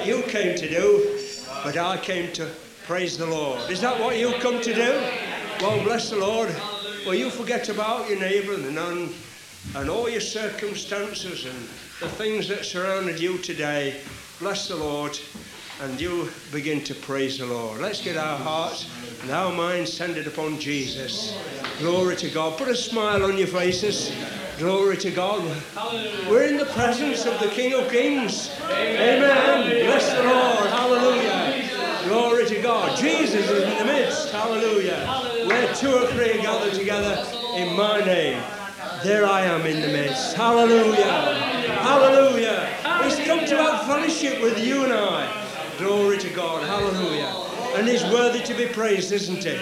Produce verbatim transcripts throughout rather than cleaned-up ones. what you came to do, but I came to praise the Lord. Is that what you come to do? Well, bless the Lord. Well, you forget about your neighbour and the nun and all your circumstances and the things that surrounded you today. Bless the Lord. And you begin to praise the Lord. Let's get our hearts and our minds centered upon Jesus. Glory to God. Put a smile on your faces. Glory to God. We're in the presence of the King of Kings. Amen. Amen. Bless the Lord. Hallelujah. Glory to God. Jesus is in the midst. Hallelujah. Where two or three are gathered together in my name, there I am in the midst. Hallelujah. Hallelujah. It's come to have fellowship with you and I. Glory to God, hallelujah. And he's worthy to be praised, isn't he?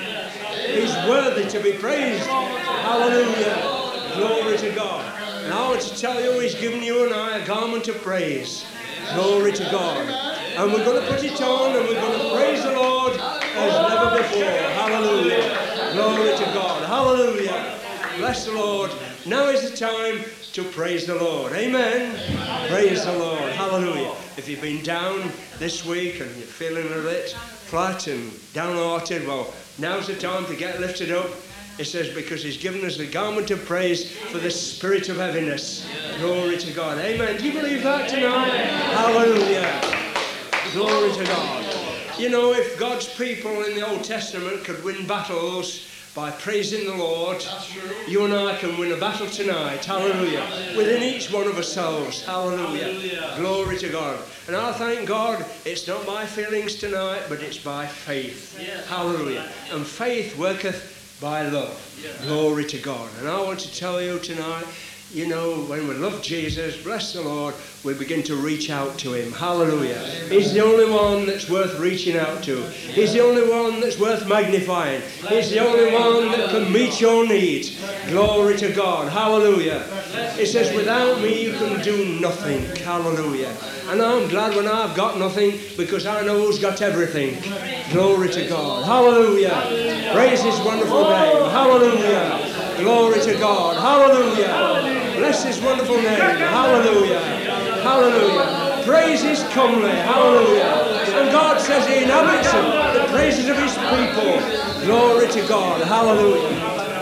He's worthy to be praised, hallelujah. Glory to God. And I want to tell you, he's given you and I a garment of praise. Glory to God. And we're going to put it on and we're going to praise the Lord as never before. Hallelujah. Glory to God, hallelujah. Bless the Lord. Now is the time to praise the Lord. Amen. Amen. Praise the Lord. Hallelujah. If you've been down this week and you're feeling a bit flat and downhearted, well, now's the time to get lifted up. It says, because he's given us the garment of praise for the spirit of heaviness. Glory to God. Amen. Do you believe that tonight? Hallelujah. Glory to God. You know, if God's people in the Old Testament could win battles by praising the Lord, you and I can win a battle tonight, hallelujah, within each one of ourselves, hallelujah. Hallelujah, glory to God. And I thank God, it's not by feelings tonight, but it's by faith, yes. Hallelujah. And faith worketh by love, yes. Glory to God. And I want to tell you tonight, you know, when we love Jesus, bless the Lord, we begin to reach out to him, hallelujah. He's the only one that's worth reaching out to. He's the only one that's worth magnifying. He's the only one that can meet your needs. Glory to God, hallelujah. It says, without me you can do nothing, hallelujah. And I'm glad when I've got nothing, because I know who's got everything. Glory to God, hallelujah. Praise his wonderful name, hallelujah. Glory to God, hallelujah. Bless his wonderful name, hallelujah. Hallelujah. Praise is comely. Hallelujah. And God says he inhabits them, the praises of his people. Glory to God. Hallelujah.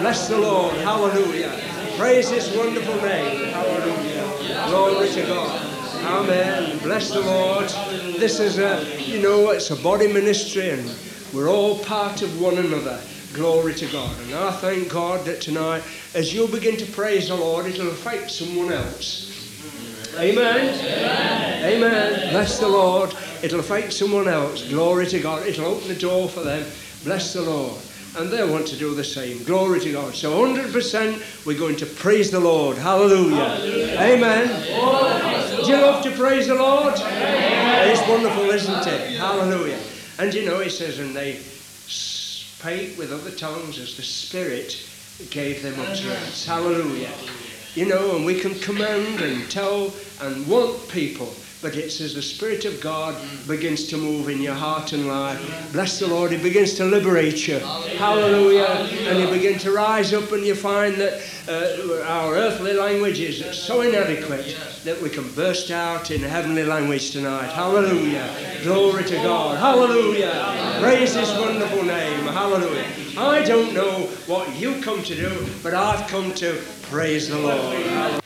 Bless the Lord. Hallelujah. Praise his wonderful name. Hallelujah. Glory to God. Amen. Bless the Lord. This is a, you know, it's a body ministry and we're all part of one another. Glory to God. And I thank God that tonight, as you begin to praise the Lord, it'll affect someone else. Amen. Amen. Amen. Bless the Lord. It'll affect someone else. Glory to God. It'll open the door for them. Bless the Lord. And they'll want to do the same. Glory to God. So one hundred percent we're going to praise the Lord. Hallelujah. Hallelujah. Amen. Lord. Do you love to praise the Lord? Amen. It's wonderful, isn't it? Hallelujah. And you know, it says, and they spake with other tongues as the Spirit gave them utterance. Hallelujah. You know, and we can command and tell and want people, but it's as the Spirit of God begins to move in your heart and life. Bless the Lord, he begins to liberate you. Hallelujah. Hallelujah. And you begin to rise up and you find that uh, our earthly language is so inadequate that we can burst out in heavenly language tonight. Hallelujah. Glory to God. Hallelujah. Praise his wonderful name. Hallelujah. I don't know what you come to do, but I've come to praise the Lord.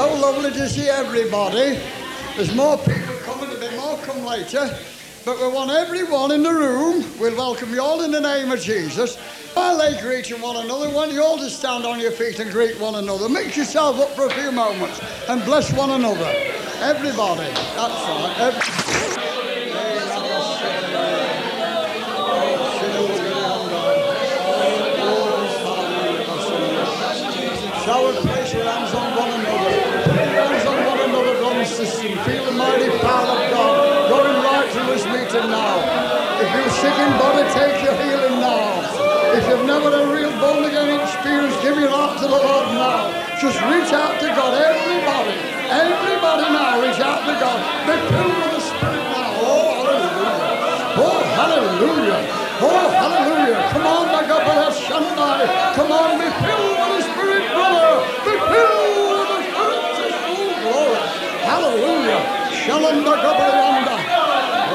So lovely to see everybody. There's more people coming, there'll be more come later. But we want everyone in the room. We'll welcome you all in the name of Jesus. While they greeting one another, why don't you all just stand on your feet and greet one another. Mix yourself up for a few moments and bless one another. Everybody, that's right. Every- Shall we place your hands on one another? Put your hands on one another, brother and sister. Feel the mighty power of God going right through this meeting now. If you're sick in body, take your healing now. If you've never had a real born again experience, give your heart to the Lord now. Just reach out to God, everybody. Everybody now, reach out to God. Be filled with the Spirit now. Oh, hallelujah. Oh, hallelujah. Oh, hallelujah. Come on, my God, El Shaddai. Come on, be filled with the Spirit. Hallelujah. Shalom Bakabaranda.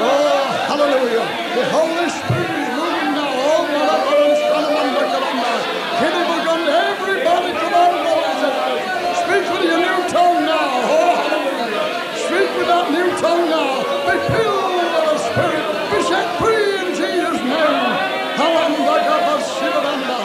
Oh, hallelujah. The Holy Spirit is moving now. Oh, Shalom Bakabaranda. Kidabaganda, everybody come on, brothers and sisters. Speak with your new tongue now. Oh, hallelujah. Speak with that new tongue now. Be filled with the Spirit. Be set free in Jesus' name. Shalom Bakabaranda.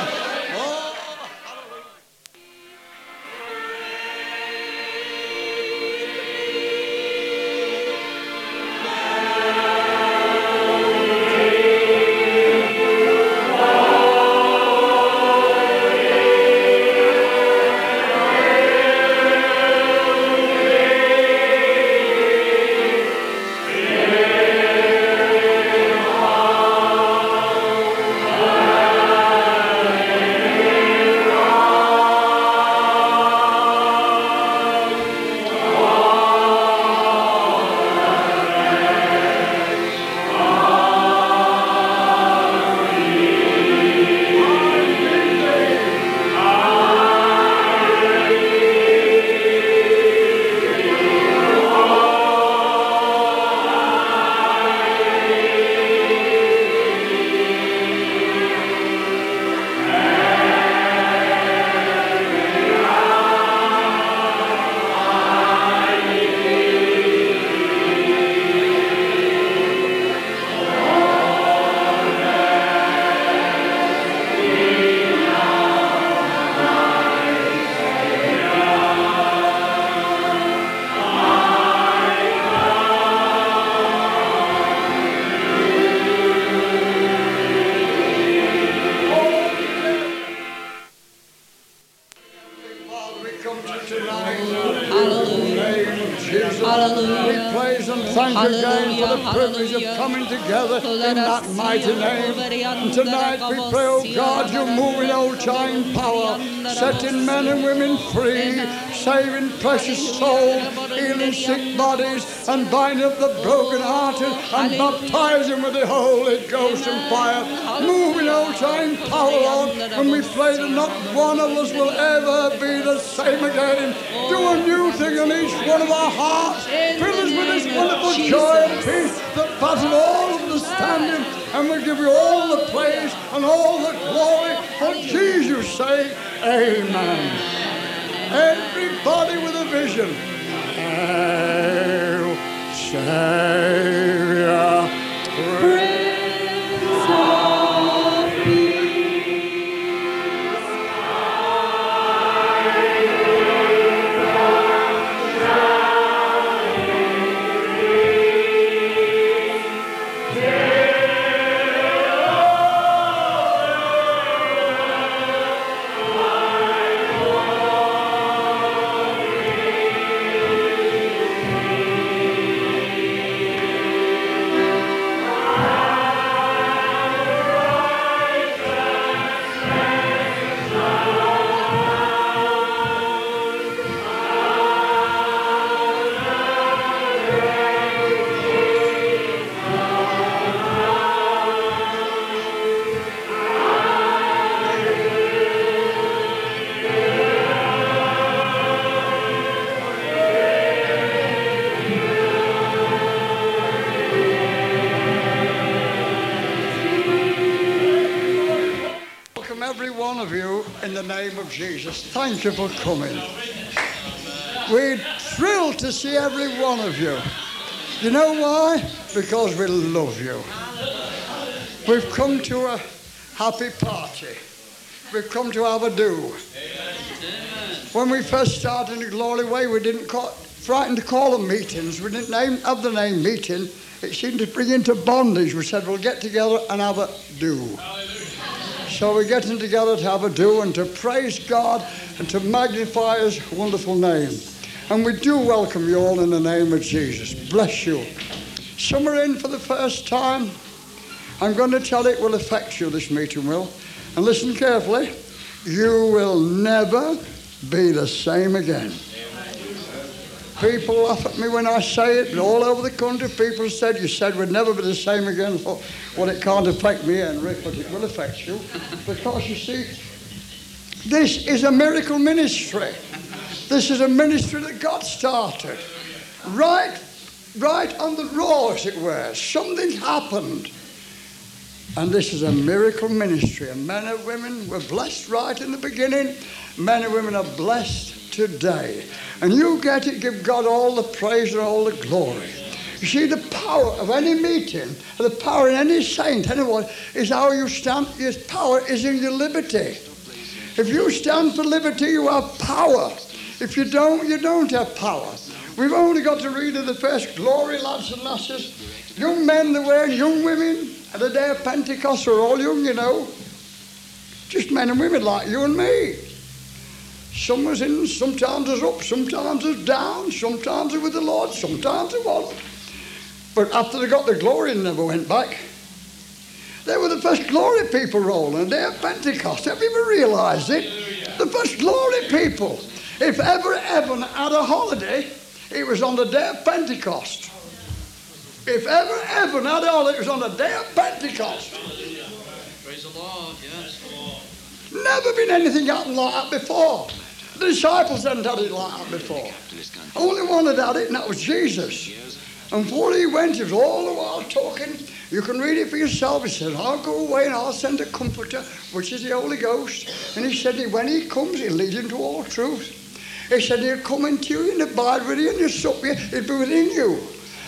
thank you again for the privilege of coming together in that mighty name. And tonight we pray, oh God, you move in old time power, setting men and women free, saving precious souls, healing sick bodies, and binding up the broken-hearted, and baptizing with the Holy Ghost and fire. Move in old time power, Lord, and we pray that not one of us will ever be the same again. Do a new thing in each one of our hearts. Fill us with this wonderful joy and peace that passes all understanding, and we give you all the praise and all the glory for Jesus' sake. Amen. Everybody with a vision. Hail, Saviour, Prince of Jesus, thank you for coming. We're thrilled to see every one of you. You know why? Because we love you. We've come to a happy party. We've come to have a do. When we first started in Glory Way, we didn't call, frightened to call them meetings. We didn't name, have the name meeting. It seemed to bring into bondage. We said, we'll get together and have a do. So we're getting together to have a do and to praise God and to magnify his wonderful name. And we do welcome you all in the name of Jesus. Bless you. Some are in for the first time. I'm going to tell it will affect you, this meeting will. And listen carefully. You will never be the same again. People laugh at me when I say it, but all over the country people said, you said we'd never be the same again. I thought, well, it can't affect me, Henry, but it will affect you. Because, you see, this is a miracle ministry. This is a ministry that God started. Right, right on the raw, as it were. Something happened. And this is a miracle ministry. And men and women were blessed right in the beginning. Men and women are blessed today, and you get it. Give God all the praise and all the glory. You see, the power of any meeting, the power in any saint, anyone, is how you stand. Your power is in your liberty. If you stand for liberty, you have power. If you don't, you don't have power. We've only got to read of the first glory, lads and lasses. Young men there were, young women, at the day of Pentecost were all young, you know. Just men and women like you and me. Some was in, sometimes was up, sometimes was down, sometimes was with the Lord, sometimes it wasn't. But after they got the glory, they never went back. They were the first glory people rolling, the day of Pentecost. Have you ever realised it? Hallelujah. The first glory people. If ever heaven had a holiday, it was on the day of Pentecost. If ever heaven had a holiday, it was on the day of Pentecost. Hallelujah. Praise the Lord, yes. Never been anything happened like that before. The disciples hadn't had it like that before. Only one had had it, and that was Jesus. And before he went, he was all the while talking. You can read it for yourself. He said, I'll go away and I'll send a comforter, which is the Holy Ghost. And he said, when he comes, he'll lead you into all truth. He said, he'll come into you and abide with you and you'll sup with you. He'll be within you.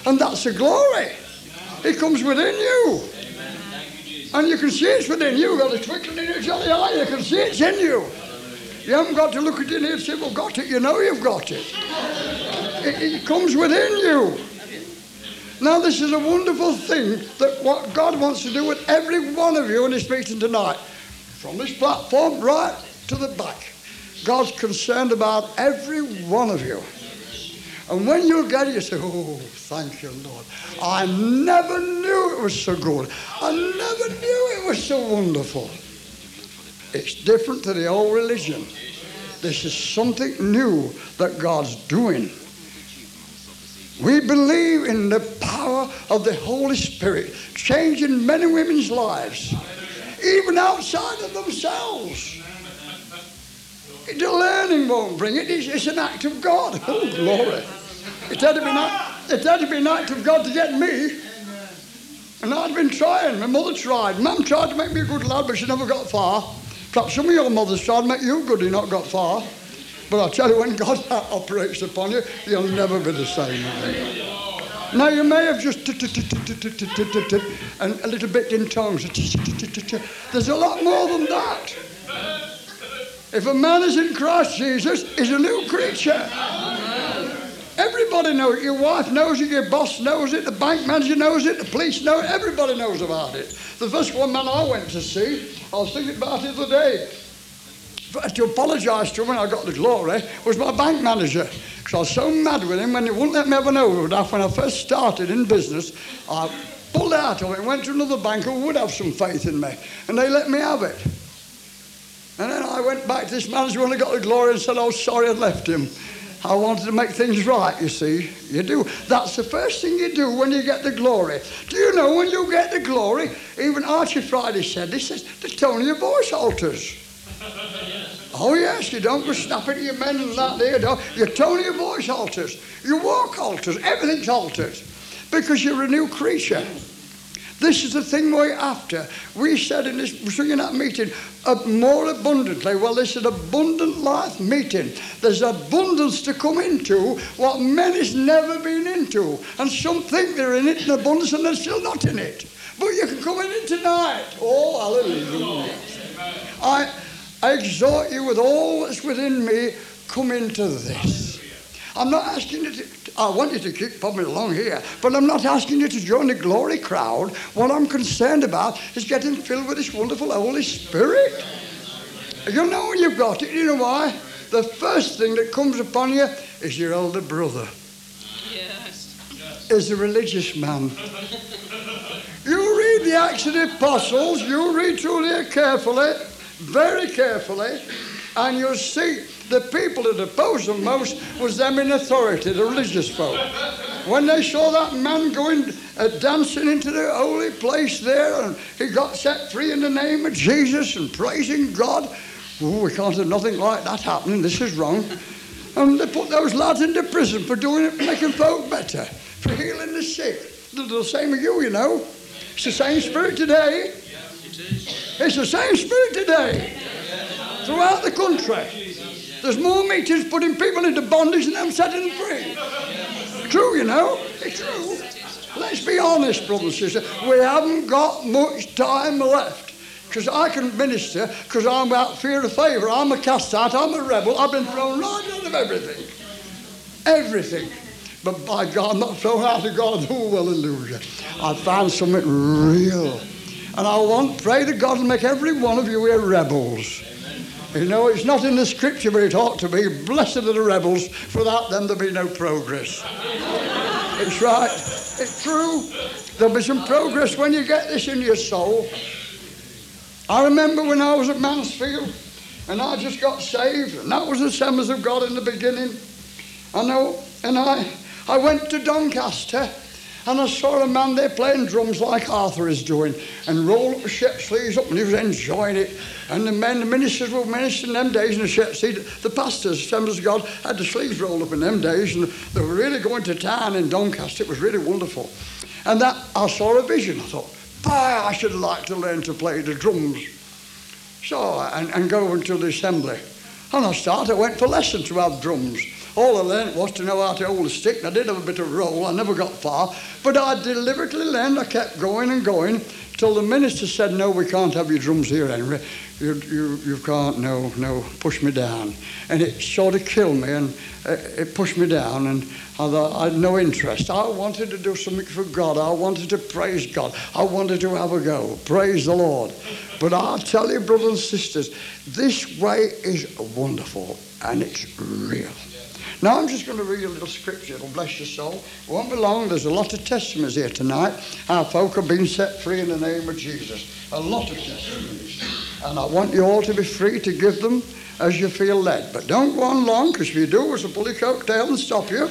And that's the glory. He comes within you. And you can see it's within you. You've got a twinkling in your jolly eye. You can see it's in you. You haven't got to look at it in here and say, well, got it. You know you've got it. It, it comes within you. Now, this is a wonderful thing that what God wants to do with every one of you, and he's speaking tonight, from this platform right to the back. God's concerned about every one of you. And when you get it, you say, oh, thank you, Lord. I never knew it was so good. I never knew it was so wonderful. It's different to the old religion. This is something new that God's doing. We believe in the power of the Holy Spirit, changing men and women's lives, even outside of themselves. The learning won't bring it. It's, it's an act of God. Oh, glory. It had to be an act of God to get me. And I'd been trying. My mother tried. Mum tried to make me a good lad, but she never got far. Perhaps some of your mothers tried to make you good and not got far. But I tell you, when God operates upon you, you'll never be the same again. Now, you may have just and a little bit in tongues. There's a lot more than that. If a man is in Christ Jesus, he's a new creature. Everybody knows it. Your wife knows it. Your boss knows it. The bank manager knows it. The police know it. Everybody knows about it. The first one man I went to see, I was thinking about it the other day, but to apologise to him when I got the glory, was my bank manager. Because I was so mad with him when he wouldn't let me have an overdraft when I first started in business. I pulled out of it and went to another bank who would have some faith in me. And they let me have it. And then I went back to this manager when I got the glory and said, oh, sorry I'd left him. I wanted to make things right, you see. You do. That's the first thing you do when you get the glory. Do you know when you get the glory, even Archie Friday said this, says, the tone of your voice alters. Oh, yes, you don't go snapping at your men and that there, don't. Your tone of your voice alters. Your walk alters. Everything's altered. Because you're a new creature. This is the thing we're after. We said in this, we're singing that meeting, uh, more abundantly. Well, this is an abundant life meeting. There's abundance to come into what men has never been into. And some think they're in it in abundance and they're still not in it. But you can come in it tonight. Oh, hallelujah. I, I exhort you with all that's within me, come into this. I'm not asking you to, I want you to keep popping along here, but I'm not asking you to join the glory crowd. What I'm concerned about is getting filled with this wonderful Holy Spirit. You know when you've got it, you know why? The first thing that comes upon you is your elder brother. Yes. Is a religious man. You read the Acts of the Apostles, you read through there carefully, very carefully, and you'll see the people that opposed them most was them in authority, the religious folk. When they saw that man going uh, dancing into the holy place there, and he got set free in the name of Jesus and praising God, ooh, we can't have nothing like that happening, this is wrong. And they put those lads into prison for doing it, making folk better, for healing the sick. They're the same as you, you know. It's the same spirit today. It's the same spirit today throughout the country. There's more meetings putting people into bondage than them setting them free. True, you know. It's true. Let's be honest, brothers and sisters. We haven't got much time left. Because I can minister because I'm without fear of favour. I'm a cast out. I'm a rebel. I've been thrown right out of everything. Everything. But by God, I'm not thrown out of God. Oh, hallelujah. I found something real. And I want pray that God will make every one of you here rebels. Amen. You know, it's not in the scripture, but it ought to be. Blessed are the rebels, for without them there'll be no progress. It's right. It's true. There'll be some progress when you get this in your soul. I remember when I was at Mansfield, and I just got saved, and that was the summons of God in the beginning. I know, and I, I went to Doncaster, and I saw a man there playing drums like Arthur is doing and rolled up his shirt sleeves up and he was enjoying it. And the men, the ministers were ministering in them days in the shirt sleeves. The pastors, Assemblies of God, had the sleeves rolled up in them days and they were really going to town in Doncaster. It was really wonderful. And that, I saw a vision. I thought, I should like to learn to play the drums. So, and, and go into the assembly. And I started, I went for lessons to have drums. All I learnt was to know how to hold a stick, and I did have a bit of roll, I never got far, but I deliberately learned, I kept going and going, till the minister said, no, we can't have your drums here, Henry, you, you, you can't, no, no, push me down. And it sort of killed me, and it pushed me down, and I thought, I had no interest. I wanted to do something for God, I wanted to praise God, I wanted to have a go, praise the Lord. But I tell you, brothers and sisters, this way is wonderful, and it's real. Now I'm just going to read you a little scripture. It'll bless your soul. It won't be long. There's a lot of testimonies here tonight. Our folk have been set free in the name of Jesus. A lot of testimonies. And I want you all to be free to give them as you feel led. But don't go on long, because if you do, it's a pull your coattail and stop you.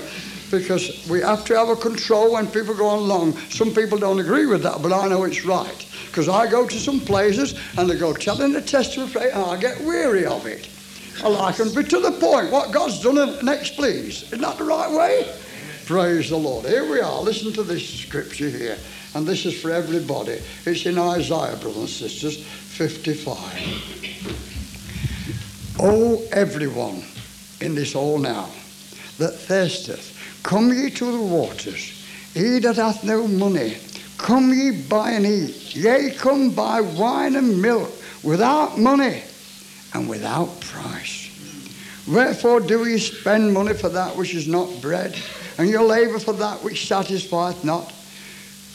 Because we have to have a control when people go on long. Some people don't agree with that, but I know it's right. Because I go to some places and they go telling the testimony, and I get weary of it. I like them to be to the point. What God's done, next please. Isn't that the right way? Praise the Lord. Here we are. Listen to this scripture here. And this is for everybody. It's in Isaiah, brothers and sisters, fifty-five. Oh, everyone in this hall now that thirsteth, come ye to the waters. He that hath no money, come ye buy and eat. Yea, come buy wine and milk without money and without price. Wherefore do ye spend money for that which is not bread, and your labour for that which satisfieth not?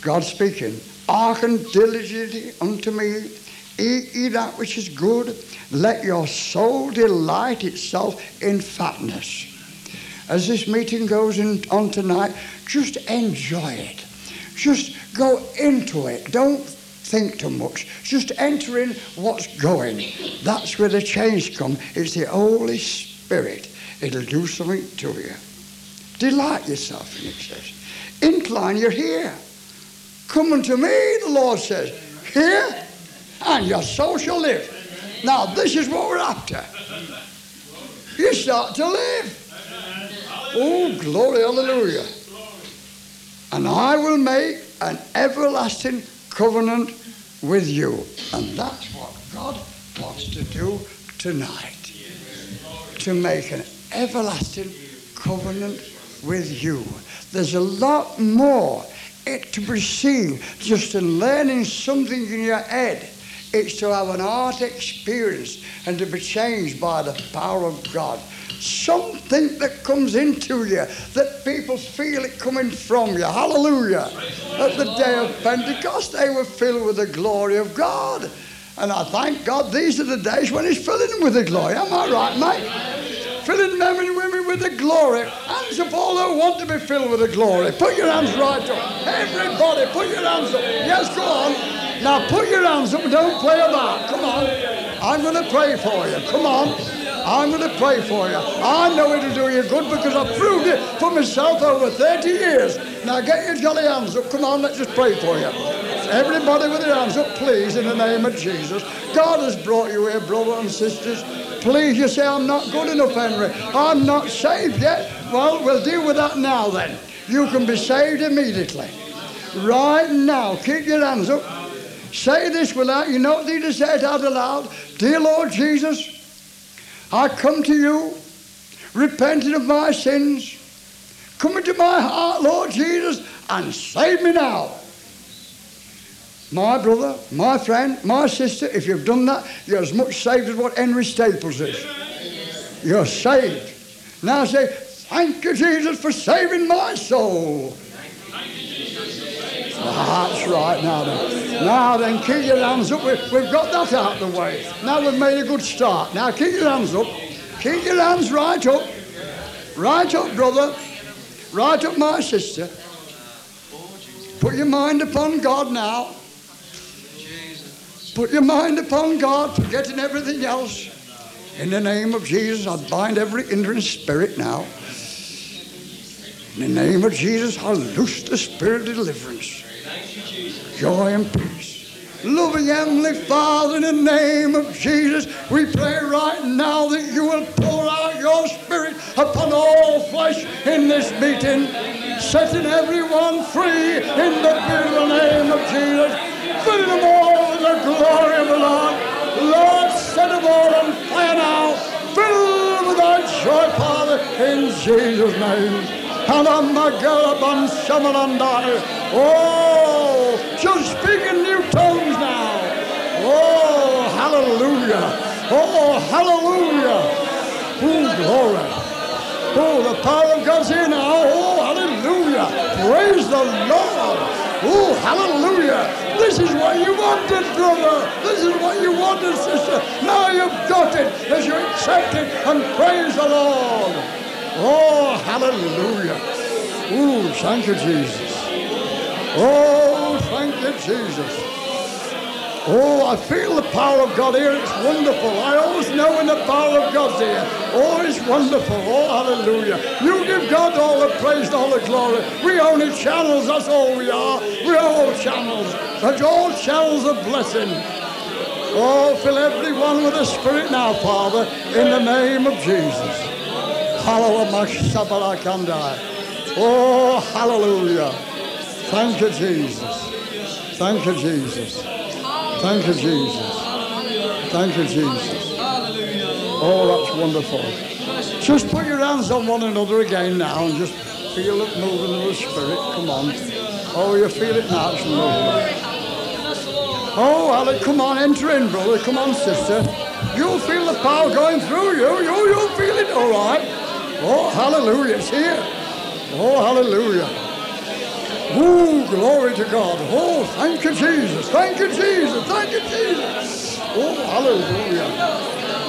God speaking, hearken diligently unto me, eat ye that which is good, let your soul delight itself in fatness. As this meeting goes in, on tonight, just enjoy it. Just go into it. Don't think too much. Just enter in what's going. That's where the change comes. It's the Holy Spirit. It'll do something to you. Delight yourself in it, says. Incline your ear. Come unto me, the Lord says. Hear, and your soul shall live. Now, this is what we're after. You start to live. Oh, glory, hallelujah. And I will make an everlasting covenant with you. And that's what God wants to do tonight. To make an everlasting covenant with you. There's a lot more it to receive just in learning something in your head. It's to have an heart experience and to be changed by the power of God. Something that comes into you, that people feel it coming from you. Hallelujah. At the day of Pentecost, they were filled with the glory of God. And I thank God these are the days when he's filling them with the glory. Am I right, mate? Filling men and women with the glory. Hands up all who want to be filled with the glory. Put your hands right up. Everybody, put your hands up. Yes, go on. Now put your hands up and don't play about. Come on. I'm going to pray for you. Come on. I'm going to pray for you. I know it'll do you good because I've proved it for myself over thirty years. Now get your jolly hands up. Come on, let's just pray for you. Everybody with their hands up, please, in the name of Jesus. God has brought you here, brothers and sisters. Please, you say, I'm not good enough, Henry. I'm not saved yet. Well, we'll deal with that now then. You can be saved immediately. Right now, keep your hands up. Say this without, you don't need to say it out aloud. Dear Lord Jesus, I come to you, repenting of my sins. Come into my heart, Lord Jesus, and save me now. My brother, my friend, my sister, if you've done that, you're as much saved as what Henry Staples is. You're saved. Now say, thank you, Jesus, for saving my soul. That's right, now then. Now then, keep your hands up. We've, we've got that out of the way. Now we've made a good start. Now keep your hands up. Keep your hands right up. Right up, brother. Right up, my sister. Put your mind upon God now. Put your mind upon God, forgetting everything else. In the name of Jesus, I bind every hindering spirit now. In the name of Jesus, I loose the spirit of deliverance. Joy and peace. Loving Heavenly Father, in the name of Jesus, we pray right now that you will pour out your spirit upon all flesh in this meeting, setting everyone free in the beautiful name of Jesus, filling them all with the glory of the Lord. Lord, set them all on fire now. Fill them with thy joy, Father, in Jesus' name. Oh, just speak in new tongues now. Oh, hallelujah. Oh, hallelujah. Oh, glory. Oh, the power of God's here now. Oh, hallelujah. Praise the Lord. Oh, hallelujah. This is what you wanted, brother. This is what you wanted, sister. Now you've got it as you accept it and praise the Lord. Oh, Hallelujah. Ooh, thank you, Jesus. Oh, thank you, Jesus. Oh, I feel the power of God here. It's wonderful. I always know when the power of God's here. Oh, it's wonderful. Oh, hallelujah. You give God all the praise and all the glory. We're only channels. That's all we are. We're all channels. That's all channels of blessing. Oh, fill everyone with the Spirit now, Father, in the name of Jesus. Oh, hallelujah. Thank you, Jesus. Thank you, Jesus. Thank you, Jesus. Thank you, Jesus. Oh, that's wonderful. Just put your hands on one another again now and just feel it moving in the Spirit. Come on. Oh, you feel it now. It's moving. Oh, Alec, come on. Enter in, brother. Come on, sister. You'll feel the power going through you. You, you'll feel it all right. Oh, hallelujah, it's here. Oh, hallelujah. Oh, glory to God. Oh, thank you, Jesus. Thank you, Jesus. Thank you, Jesus. Oh, hallelujah.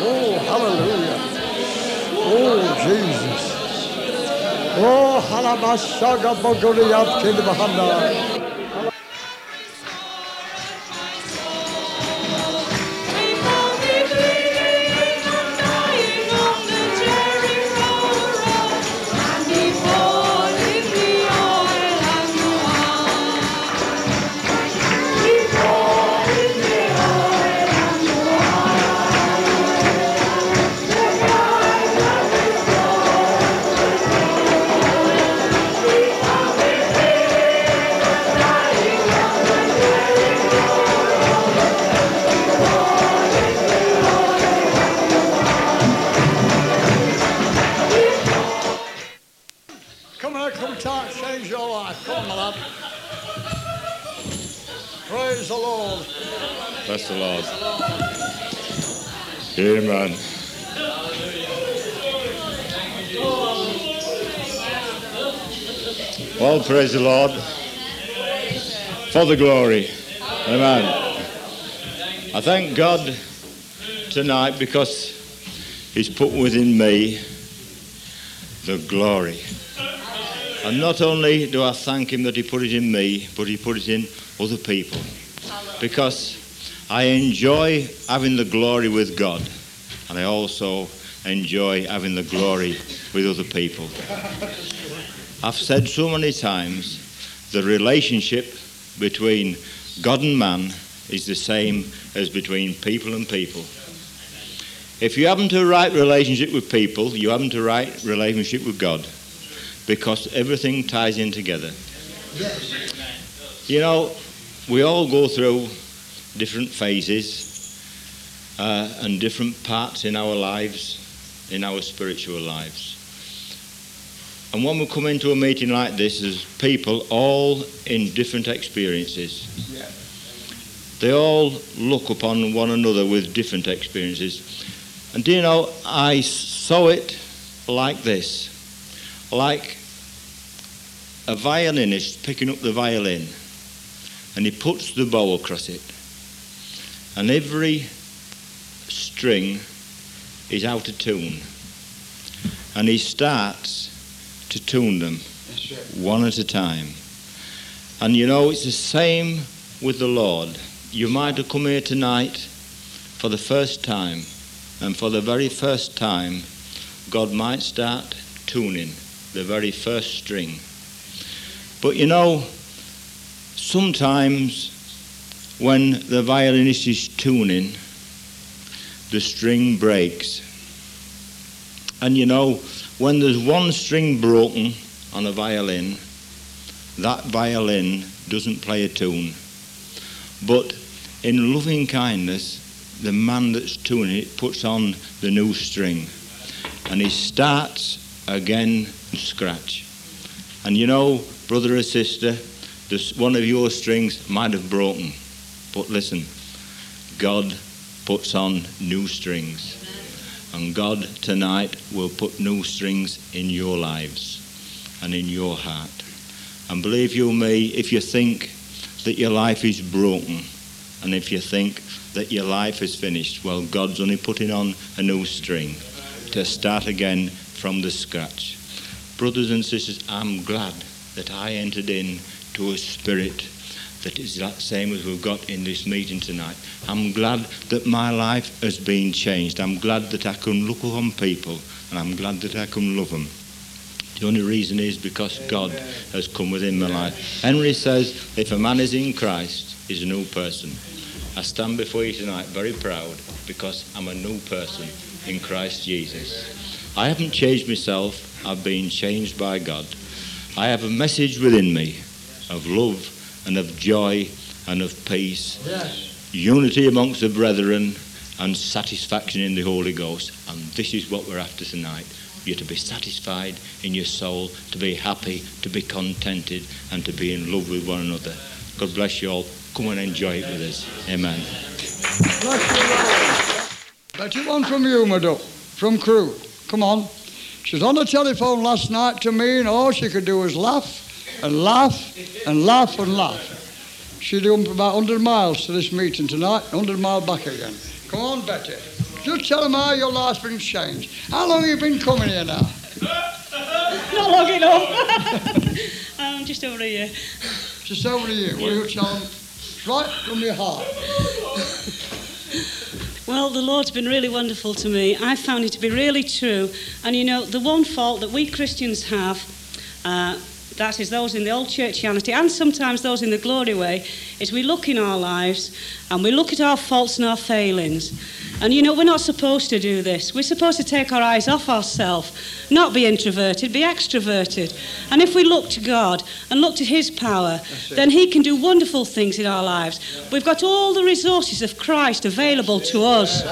Oh, hallelujah. Oh, Jesus. Oh, halabasaga baguriyat kidbahanda. Bless the Lord. Amen. Well, praise the Lord for the glory. Amen. I thank God tonight because He's put within me the glory. And not only do I thank Him that He put it in me, but He put it in other people. Because I enjoy having the glory with God, and I also enjoy having the glory with other people. I've said so many times the relationship between God and man is the same as between people and people. If you haven't a right relationship with people, you haven't a right relationship with God, because everything ties in together. You know, we all go through different phases uh, and different parts in our lives, in our spiritual lives. And when we come into a meeting like this, there's people all in different experiences. Yeah. They all look upon one another with different experiences. And do you know, I saw it like this, like a violinist picking up the violin, and he puts the bow across it. And every string is out of tune. And he starts to tune them one at a time. And you know, it's the same with the Lord. You might have come here tonight for the first time. And for the very first time, God might start tuning the very first string. But you know, sometimes when the violinist is tuning, the string breaks. And you know, when there's one string broken on a violin, that violin doesn't play a tune. But in loving kindness, the man that's tuning it puts on the new string. And he starts again from scratch. And you know, brother or sister, this, one of your strings might have broken. But listen, God puts on new strings. And God tonight will put new strings in your lives and in your heart. And believe you me, if you think that your life is broken and if you think that your life is finished, well, God's only putting on a new string to start again from the scratch. Brothers and sisters, I'm glad that I entered in to a spirit that is that same as we've got in this meeting tonight. I'm glad that my life has been changed. I'm glad that I can look upon people, and I'm glad that I can love them. The only reason is because God has come within my life. Henry says, if a man is in Christ, he's a new person. I stand before you tonight very proud because I'm a new person in Christ Jesus. I haven't changed myself. I've been changed by God. I have a message within me of love and of joy and of peace, yes. Unity amongst the brethren and satisfaction in the Holy Ghost. And this is what we're after tonight. You're to be satisfied in your soul, to be happy, to be contented, and to be in love with one another. God bless you all. Come and enjoy it with us. Amen. That's one from you, my dove, from Crewe. Come on. She was on the telephone last night to me, and all she could do was laugh and laugh and laugh and laugh. She done about one hundred miles to this meeting tonight, one hundred miles back again. Come on, Betty. Just tell them how your life's been changed. How long have you been coming here now? Not long enough. um, just over a year. Just over a year. Will you tell them right from your heart? Well, the Lord's been really wonderful to me. I found it to be really true. And, you know, the one fault that we Christians have, uh, that is those in the old churchianity and sometimes those in the glory way, is we look in our lives and we look at our faults and our failings. And you know, we're not supposed to do this. We're supposed to take our eyes off ourselves, not be introverted, be extroverted. And if we look to God and look to his power, then he can do wonderful things in our lives. We've got all the resources of Christ available to us.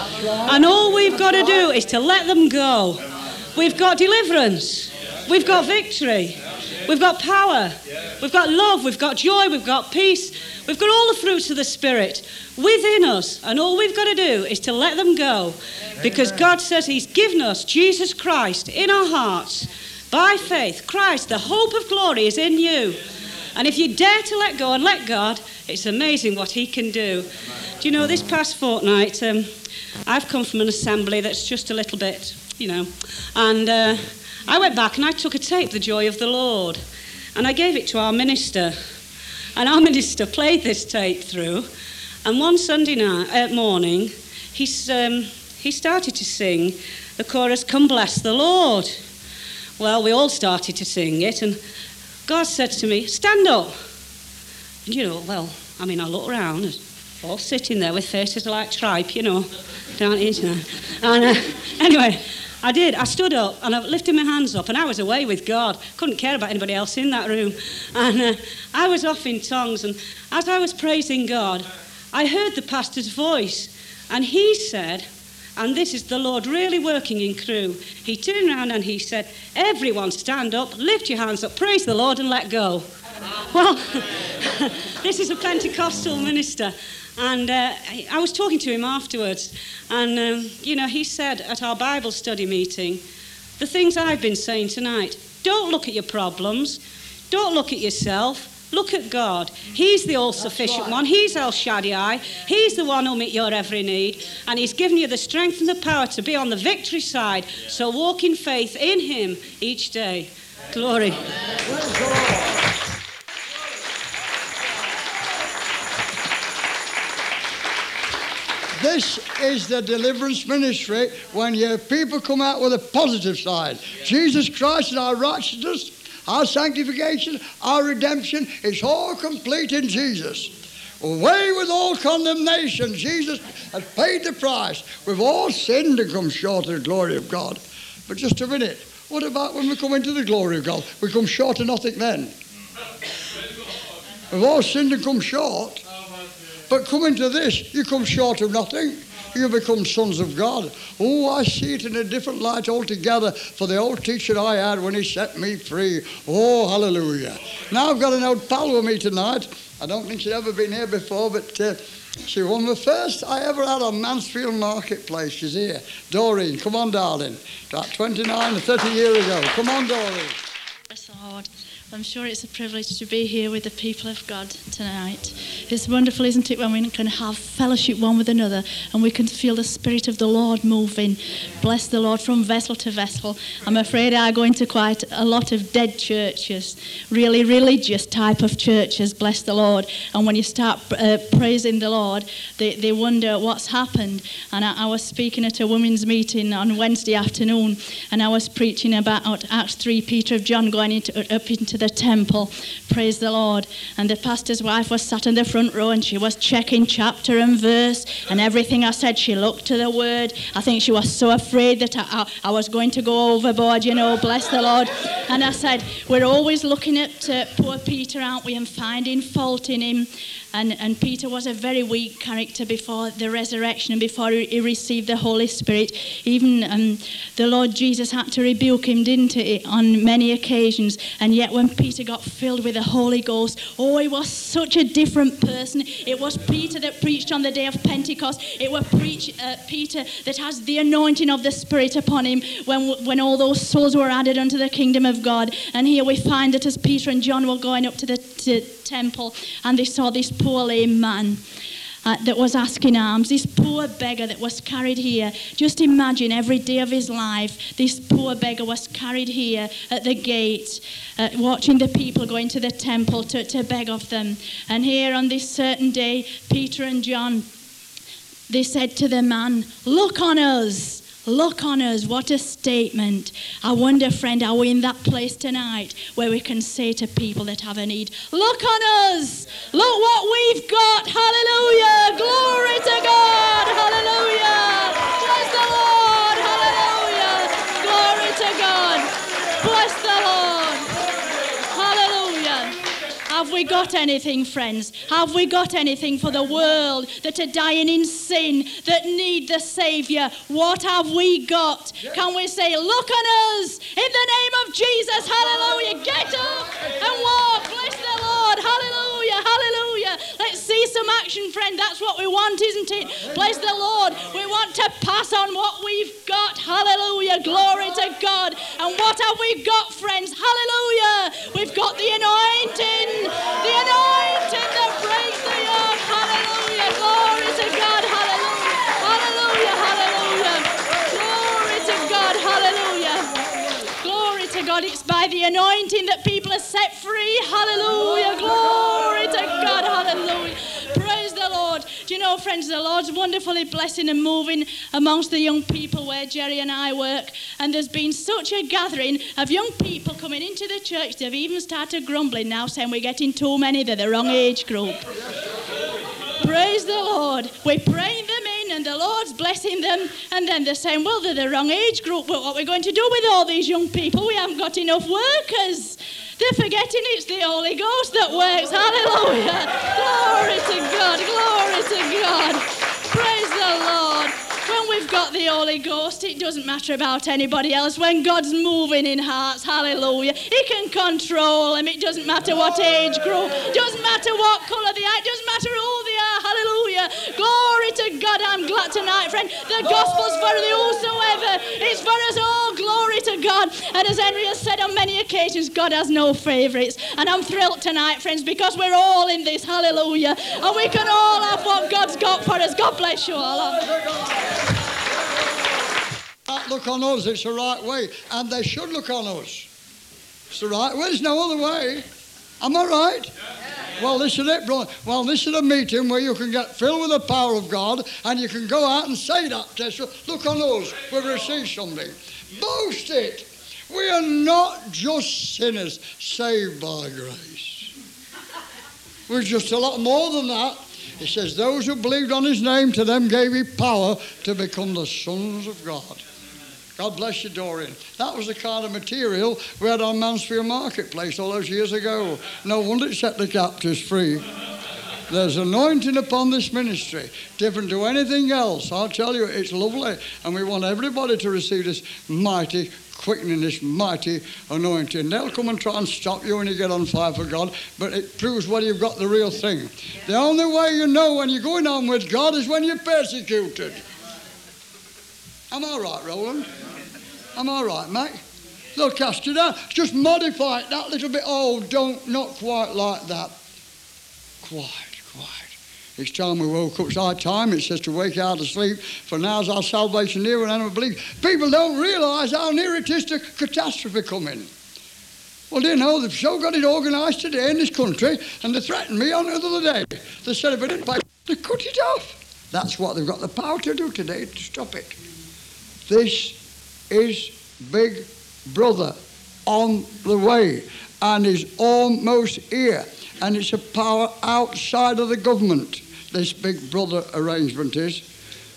And all we've got to do is to let them go. We've got deliverance. We've got victory. We've got power, we've got love, we've got joy, we've got peace, we've got all the fruits of the Spirit within us, and all we've got to do is to let them go, because God says he's given us Jesus Christ in our hearts. By faith, Christ, the hope of glory, is in you. And if you dare to let go and let God, it's amazing what he can do. Do you know, this past fortnight, um, I've come from an assembly that's just a little bit, you know, and... Uh, I went back and I took a tape, The Joy of the Lord, and I gave it to our minister. And our minister played this tape through, and one Sunday night, uh, morning, he, um, he started to sing the chorus, Come Bless the Lord. Well, we all started to sing it, and God said to me, stand up. And you know, well, I mean, I looked around, all sitting there with faces like tripe, you know, down here tonight. And uh, anyway... I did. I stood up and I lifted my hands up and I was away with God. Couldn't care about anybody else in that room. And uh, I was off in tongues, and as I was praising God, I heard the pastor's voice, and he said, and this is the Lord really working in Crewe, he turned around and he said, everyone stand up, lift your hands up, praise the Lord and let go. Well, this is a Pentecostal minister. And uh, I was talking to him afterwards, and, um, you know, he said at our Bible study meeting, the things I've been saying tonight, don't look at your problems, don't look at yourself, look at God. He's the all-sufficient one, he's El Shaddai, he's the one who'll meet your every need, and he's given you the strength and the power to be on the victory side, so walk in faith in him each day. Glory. This is the deliverance ministry, when your people come out with a positive side. Yeah. Jesus Christ is our righteousness, our sanctification, our redemption. It's all complete in Jesus. Away with all condemnation. Jesus has paid the price. We've all sinned and come short of the glory of God. But just a minute, what about when we come into the glory of God? We come short of nothing then. We've all sinned and come short. But coming to this, you come short of nothing. You become sons of God. Oh, I see it in a different light altogether, for the old teacher I had when he set me free. Oh, hallelujah. Now I've got an old pal with me tonight. I don't think she'd ever been here before, but uh, she was one of the first I ever had on Mansfield Marketplace. She's here. Doreen, come on, darling. About twenty-nine or thirty years ago. Come on, Doreen. Bless the Lord. I'm sure it's a privilege to be here with the people of God tonight. It's wonderful, isn't it, when we can have fellowship one with another and we can feel the Spirit of the Lord moving. Bless the Lord from vessel to vessel. I'm afraid I go into quite a lot of dead churches, really religious type of churches, bless the Lord. And when you start uh, praising the Lord, they, they wonder what's happened. And I, I was speaking at a women's meeting on Wednesday afternoon, and I was preaching about Acts three, Peter of John going into, up into the temple, praise the Lord, and the pastor's wife was sat in the front row and she was checking chapter and verse and everything I said. She looked to the word. I think she was so afraid that I, I, I was going to go overboard, you know, bless the Lord. And I said, we're always looking at uh, poor Peter, aren't we, and finding fault in him. And, and Peter was a very weak character before the resurrection and before he, he received the Holy Spirit. Even um, the Lord Jesus had to rebuke him, didn't he, on many occasions. And yet when Peter got filled with the Holy Ghost, oh, he was such a different person. It was Peter that preached on the day of Pentecost. It was preach, uh, Peter that has the anointing of the Spirit upon him when, when all those souls were added unto the kingdom of God. And here we find that as Peter and John were going up to the to, temple and they saw this poor lame man uh, that was asking alms, this poor beggar that was carried here. Just imagine every day of his life, this poor beggar was carried here at the gate, uh, watching the people going to the temple to, to beg of them. And here on this certain day, Peter and John, they said to the man, "Look on us. Look on us," what a statement. I wonder, friend, are we in that place tonight where we can say to people that have a need, "Look on us, look what we've got." Hallelujah, glory to God, hallelujah, bless the Lord, hallelujah, glory to God, bless the Lord, hallelujah. Have we got anything, friends? Have we got anything for the world that are dying in sin, that need the Saviour? What have we got? Can we say, "Look on us in the name of Jesus"? Hallelujah. Get up and walk. Bless the Lord. Hallelujah. Hallelujah. Let's see some action, friend. That's what we want, isn't it? Bless the Lord. We want to pass on what we've got. Hallelujah. Glory to God. And what have we got, friends? Hallelujah. We've got the anointing. The anointing that breaks the yoke. Hallelujah. Glory to God. Hallelujah. Hallelujah. Hallelujah. Glory to God. Hallelujah. Glory to God. It's by the anointing that people are set free. Hallelujah. Glory to God. Hallelujah. Praise the Lord. Do you know, friends, the Lord's wonderfully blessing and moving amongst the young people where Jerry and I work. And there's been such a gathering of young people coming into the church. They've even started grumbling now, saying we're getting too many. They're the wrong age group. Praise the Lord. We're praying them in and the Lord's blessing them. And then they're saying, well, they're the wrong age group. But what are we going to do with all these young people? We haven't got enough workers. They're forgetting it's the Holy Ghost that works. Hallelujah. Glory to God. Glory to God. Praise the Lord. When we've got the Holy Ghost, it doesn't matter about anybody else. When God's moving in hearts, hallelujah, he can control them. It doesn't matter what age group. It doesn't matter what colour they are. It doesn't matter who they are. Hallelujah. Glory to God. I'm glad tonight, friend. The gospel's for the whosoever. It's for us all. Glory to God. And as Henry has said on many occasions, God has no favourites. And I'm thrilled tonight, friends, because we're all in this. Hallelujah. And we can all have what God's got for us. God bless you all. Look on us, it's the right way. And they should look on us. It's the right way, there's no other way. Am I right? Yeah. Well, this is it, brother. Well, this is a meeting where you can get filled with the power of God and you can go out and say that to us. Look on us, we've received something. Boast it. We are not just sinners saved by grace. We're just a lot more than that. It says, those who believed on his name, to them gave he power to become the sons of God. God bless you, Doreen. That was the kind of material we had on Mansfield Marketplace all those years ago. No wonder it set the captives free. There's anointing upon this ministry, different to anything else. I'll tell you, it's lovely. And we want everybody to receive this mighty quickening, this mighty anointing. They'll come and try and stop you when you get on fire for God, but it proves whether you've got the real thing. The only way you know when you're going on with God is when you're persecuted. Am I right, Roland? Am I right, mate? they'll cast you down. Just modify it that little bit. Oh, don't, not quite like that. Quite, quite. It's time we woke up. It's our time, it says, to wake out of sleep, for now's our salvation near and I believe. People don't realise how near it is to catastrophe coming. Well, do you know, they've so got it organised today in this country, and they threatened me on the other day. They said if I didn't pay, they cut it off. That's what they've got the power to do today, to stop it. This is Big Brother on the way, and is almost here. And it's a power outside of the government, this Big Brother arrangement is.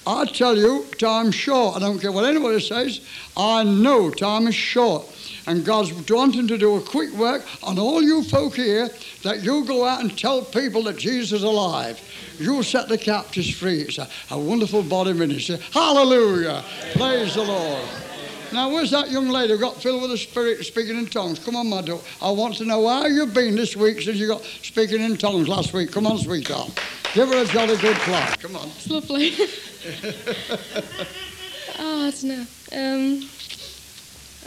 I tell you, time's short. I don't care what anybody says. I know time is short. And God's wanting to do a quick work on all you folk here, that you go out and tell people that Jesus is alive. You'll set the captives free. It's a, a wonderful body ministry. Hallelujah. Amen. Praise the Lord. Now, where's that young lady who got filled with the Spirit speaking in tongues? Come on, my dear. I want to know how you've been this week since you got speaking in tongues last week. Come on, sweetheart. Give her a jolly good clap. Come on. It's lovely. oh, I don't know. Um,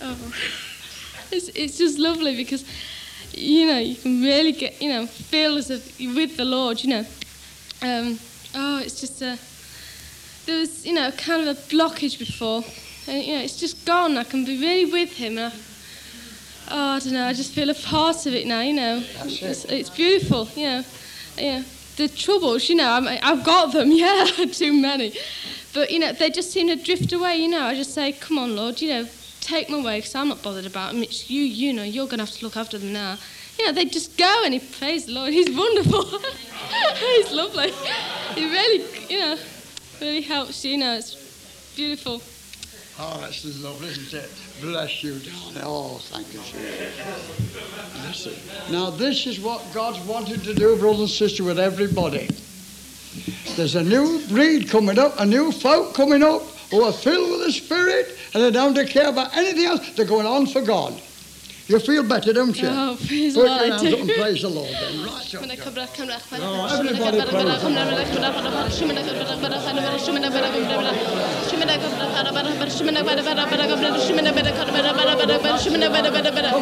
oh. It's, it's just lovely because, you know, you can really get, you know, feel as if you're with the Lord, you know. Um, oh, it's just a... There was, you know, kind of a blockage before. And, you know, it's just gone. I can be really with him. And I, oh, I don't know. I just feel a part of it now, you know. That's it. It's, it's beautiful, you know. Yeah. The troubles, you know, I'm, I've got them, yeah, too many. But, you know, they just seem to drift away, you know. I just say, come on, Lord, you know, take them away because I'm not bothered about them. It's you, you know, you're going to have to look after them now. You know, they just go and he prays the Lord. He's wonderful. He's lovely. He really, you know, really helps you, you know. It's beautiful. Oh, that's lovely, isn't it? Bless you, darling. Oh, thank you, Jesus. Now, this is what God's wanted to do, brother and sister, with everybody. There's a new breed coming up, a new folk coming up who are filled with the Spirit, and they don't care about anything else. They're going on for God. You feel better, don't you? Oh, praise the Lord. Put your hands up and praise the Lord then. Right up. Oh, everybody praise. Come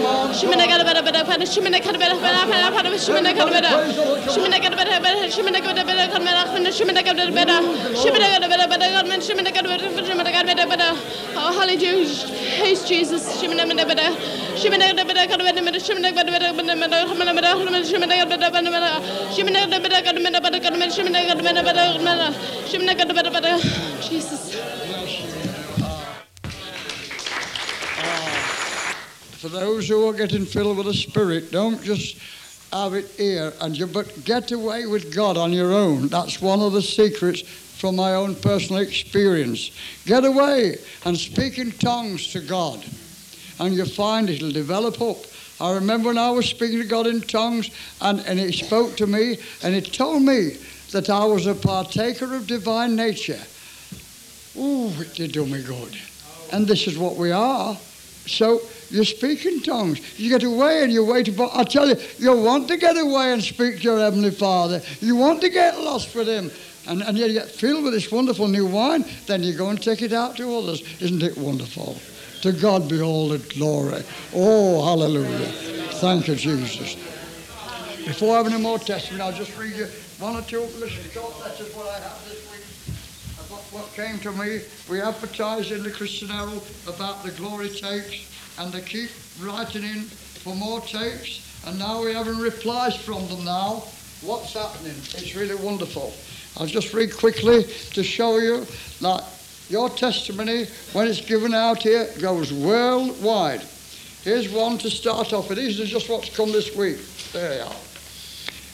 on, Jesus. For those who are getting filled with the Spirit, don't just have it here, and you but get away with God on your own. That's one of the secrets from my own personal experience. Get away and speak in tongues to God. And you find it'll develop up. I remember when I was speaking to God in tongues, and, and it spoke to me, and it told me that I was a partaker of divine nature. Ooh, it did do me good. And this is what we are. So you speak in tongues. You get away and you wait for... I tell you, you want to get away and speak to your Heavenly Father. You want to get lost with him. And, and you get filled with this wonderful new wine. Then you go and take it out to others. Isn't it wonderful? To God be all the glory. Oh, hallelujah. Thank you, Jesus. Before I have any more testimony, I'll just read you one or two short letters what I have this week. About what came to me. We advertise in the Christian Herald about the glory tapes, and they keep writing in for more tapes, and now we're having replies from them now. What's happening? It's really wonderful. I'll just read quickly to show you that your testimony, when it's given out here, goes worldwide. Here's one to start off with. These are just what's come this week. There they are.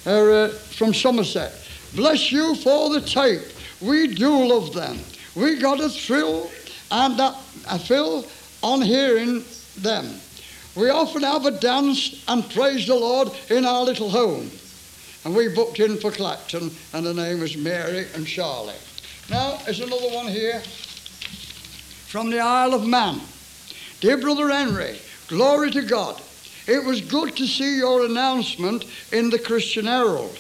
They're, uh, from Somerset. Bless you for the tape. We do love them. We got a thrill and a, a fill on hearing them. We often have a dance and praise the Lord in our little home. And we booked in for Clacton, and the name is Mary and Charlie. Now, there's another one here from the Isle of Man. Dear Brother Henry, glory to God. It was good to see your announcement in the Christian Herald.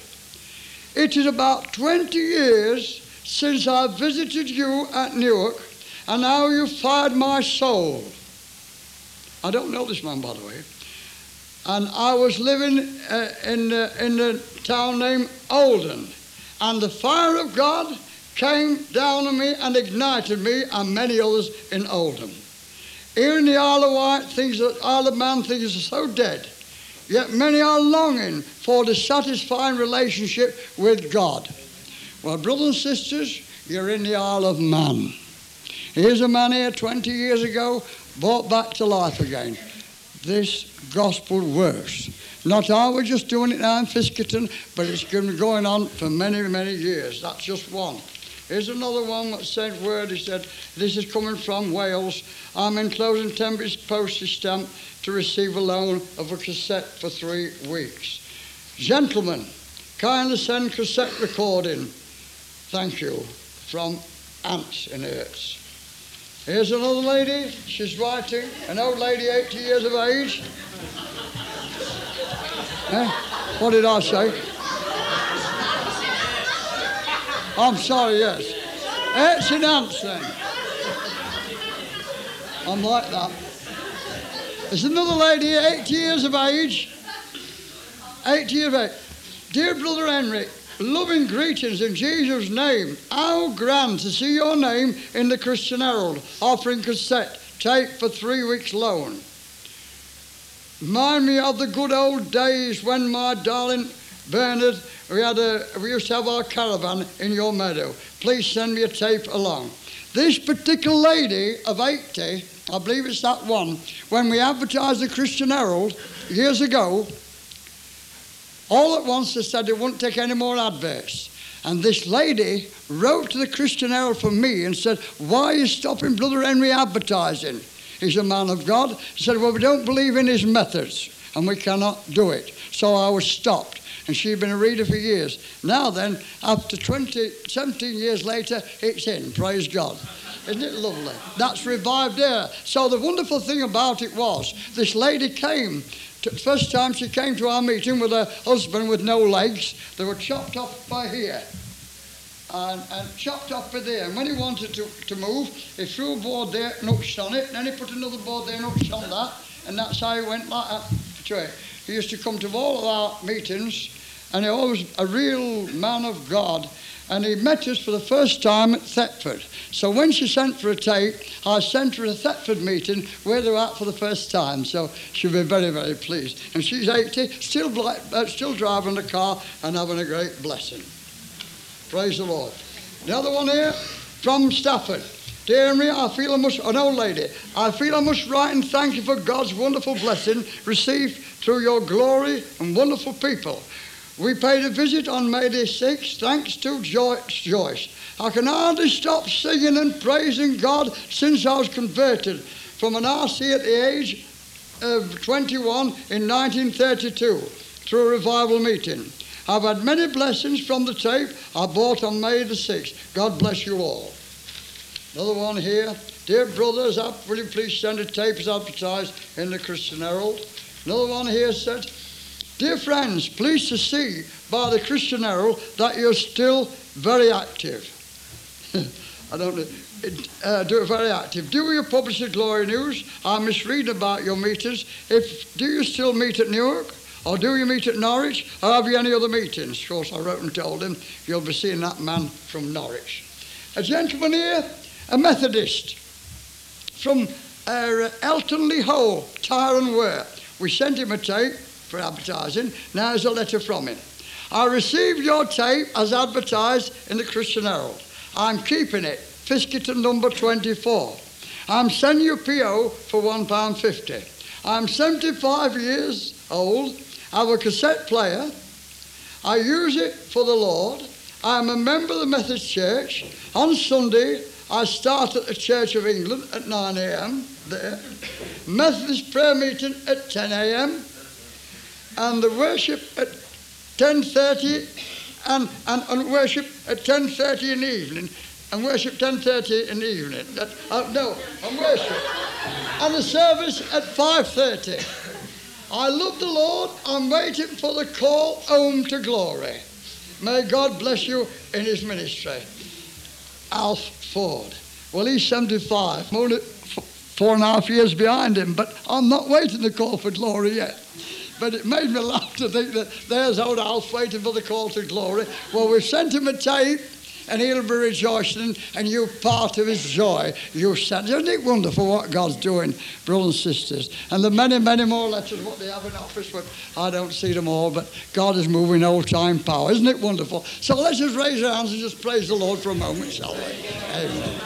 It is about twenty years since I visited you at Newark, and now you fired my soul. I don't know this man, by the way. And I was living uh, in, uh, in the town named Alden. And the fire of God came down on me and ignited me and many others in Oldham. Here in the Isle of Wight, things that Isle of Man things are so dead, yet many are longing for the satisfying relationship with God. Well, brothers and sisters, you're in the Isle of Man. Here's a man here twenty years ago, brought back to life again. This gospel works. Not I, we're just doing it now in Fiskerton, but it's been going on for many, many years. That's just one. Here's another one that said word. He said, this is coming from Wales. I'm enclosing ten bits postage stamp to receive a loan of a cassette for three weeks. Gentlemen, kindly send cassette recording. Thank you. From Ants in Herts. Here's another lady. She's writing. An old lady, eighty years of age. Eh? What did I say? I'm sorry, yes. It's an ants then. I'm like that. There's another lady, eighty years of age. eighty years of age. Dear Brother Henry, loving greetings in Jesus' name. How grand to see your name in the Christian Herald, offering cassette tape for three weeks loan. Remind me of the good old days when my darling Bernard, we had a, we used to have our caravan in your meadow. Please send me a tape along. This particular lady of eighty, I believe it's that one, when we advertised the Christian Herald years ago, all at once they said they wouldn't take any more adverts. And this lady wrote to the Christian Herald for me and said, why are you stopping Brother Henry advertising? He's a man of God. She said, well, we don't believe in his methods and we cannot do it. So I was stopped. And she'd been a reader for years. Now then, after twenty, seventeen years later, it's in, praise God. Isn't it lovely? That's revived there. So the wonderful thing about it was, this lady came, to, first time she came to our meeting with her husband with no legs. They were chopped off by here, and, and chopped off by there. And when he wanted to, to move, he threw a board there, notched on it, and then he put another board there, notched on that, and that's how he went like that to it. He used to come to all of our meetings, and he was a real man of God. And he met us for the first time at Thetford. So when she sent for a tape, I sent her a Thetford meeting where they were at for the first time. So she'll be very, very pleased. And she's eighty, still, black, uh, still driving the car and having a great blessing. Praise the Lord. The other one here, from Stafford. Dear Henry, I feel I must, an old lady, I feel I must write and thank you for God's wonderful blessing received through your glory and wonderful people. We paid a visit on May the sixth, thanks to Joyce. I can hardly stop singing and praising God since I was converted from an R C at the age of twenty-one in nineteen thirty-two through a revival meeting. I've had many blessings from the tape I bought on May the sixth. God bless you all. Another one here. Dear brothers, will you please send a tape as advertised in the Christian Herald? Another one here said, dear friends, pleased to see by the Christian Herald that you're still very active. I don't know. Uh, do it very active. Do you publish the Glory News? I misread about your meetings. If do you still meet at Newark? Or do you meet at Norwich? Or have you any other meetings? Of course, I wrote and told him, you'll be seeing that man from Norwich. A gentleman here, a Methodist from uh, Eltonley Hole, Tyre and Wear. We sent him a tape for advertising. Now here's a letter from him. I received your tape as advertised in the Christian Herald. I'm keeping it, Fiskerton number twenty-four. I'm sending you P O for one pound fifty. I'm seventy-five years old. I have a cassette player. I use it for the Lord. I am a member of the Methodist Church. On Sunday, I start at the Church of England at nine a.m. there. Methodist prayer meeting at ten a.m. and the worship at ten thirty and, and, and worship at ten thirty in the evening. And worship ten thirty in the evening. At, uh, no, and worship. And the service at five thirty. I love the Lord. I'm waiting for the call home to glory. May God bless you in his ministry. Alf Ford. Well, he's seventy-five. four and a half years behind him, but I'm not waiting the call for glory yet. But it made me laugh to think that there's old Alf waiting for the call to glory. Well, we've sent him a tape, and he'll be rejoicing, and you're part of his joy. You're sent. Isn't it wonderful what God's doing, brothers and sisters? And the many, many more letters what they have in office, but I don't see them all, but God is moving old-time power. Isn't it wonderful? So let's just raise our hands and just praise the Lord for a moment, shall we? Amen.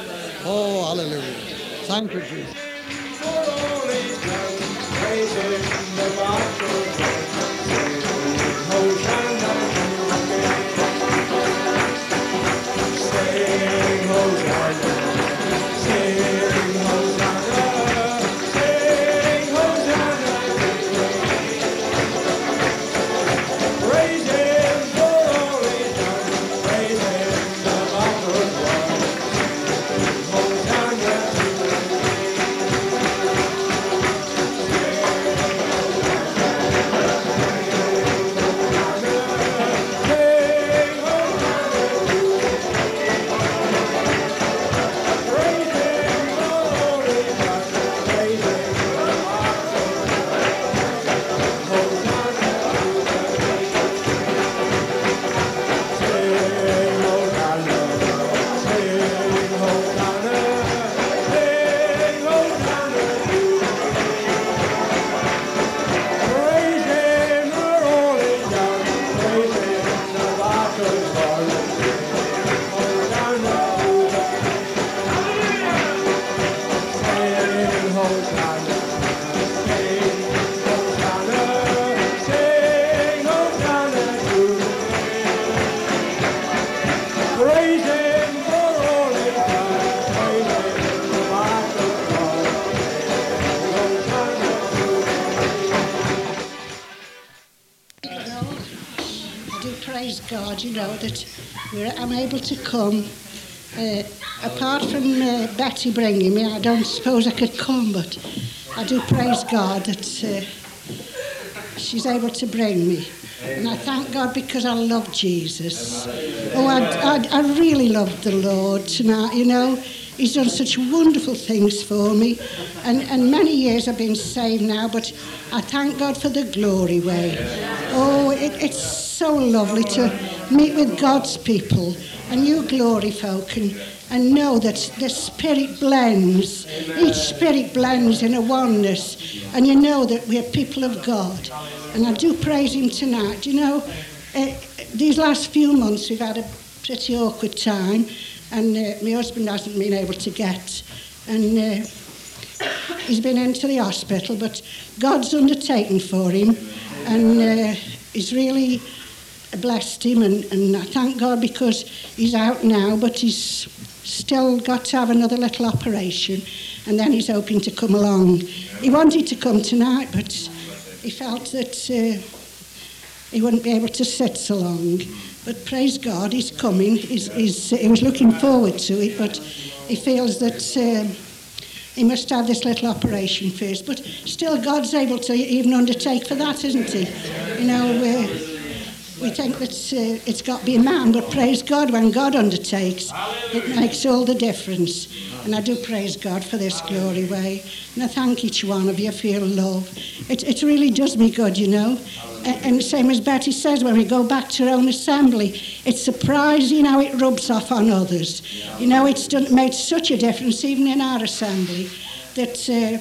Oh, hallelujah. Thank you, Jesus. God, you know, that we're, I'm able to come. Uh, apart from uh, Betty bringing me, I don't suppose I could come, but I do praise God that uh, she's able to bring me. And I thank God because I love Jesus. Oh, I, I, I really love the Lord tonight, you know. He's done such wonderful things for me. And, and many years I've been saved now, but I thank God for the glory way. Oh, it, it's so lovely to meet with God's people and you glory folk and, and know that the Spirit blends. Each Spirit blends in a oneness, and you know that we're people of God. And I do praise him tonight. You know, uh, these last few months we've had a pretty awkward time, and uh, my husband hasn't been able to get, and uh, he's been into the hospital, but God's undertaken for him, and uh, he's really blessed him, and, and I thank God because he's out now, but he's still got to have another little operation, and then he's hoping to come along. He wanted to come tonight, but he felt that uh, he wouldn't be able to sit so long. But praise God, he's coming. He's, he's, he was looking forward to it, but he feels that um, he must have this little operation first. But still, God's able to even undertake for that, isn't he? You know, we're... We think that uh, it's got to be a man, but praise God, when God undertakes, it makes all the difference. And I do praise God for this glory way. And I thank each one of you for your love. It, it really does me good, you know. And, and same as Betty says, when we go back to our own assembly, it's surprising how it rubs off on others. You know, it's done, made such a difference, even in our assembly, that uh,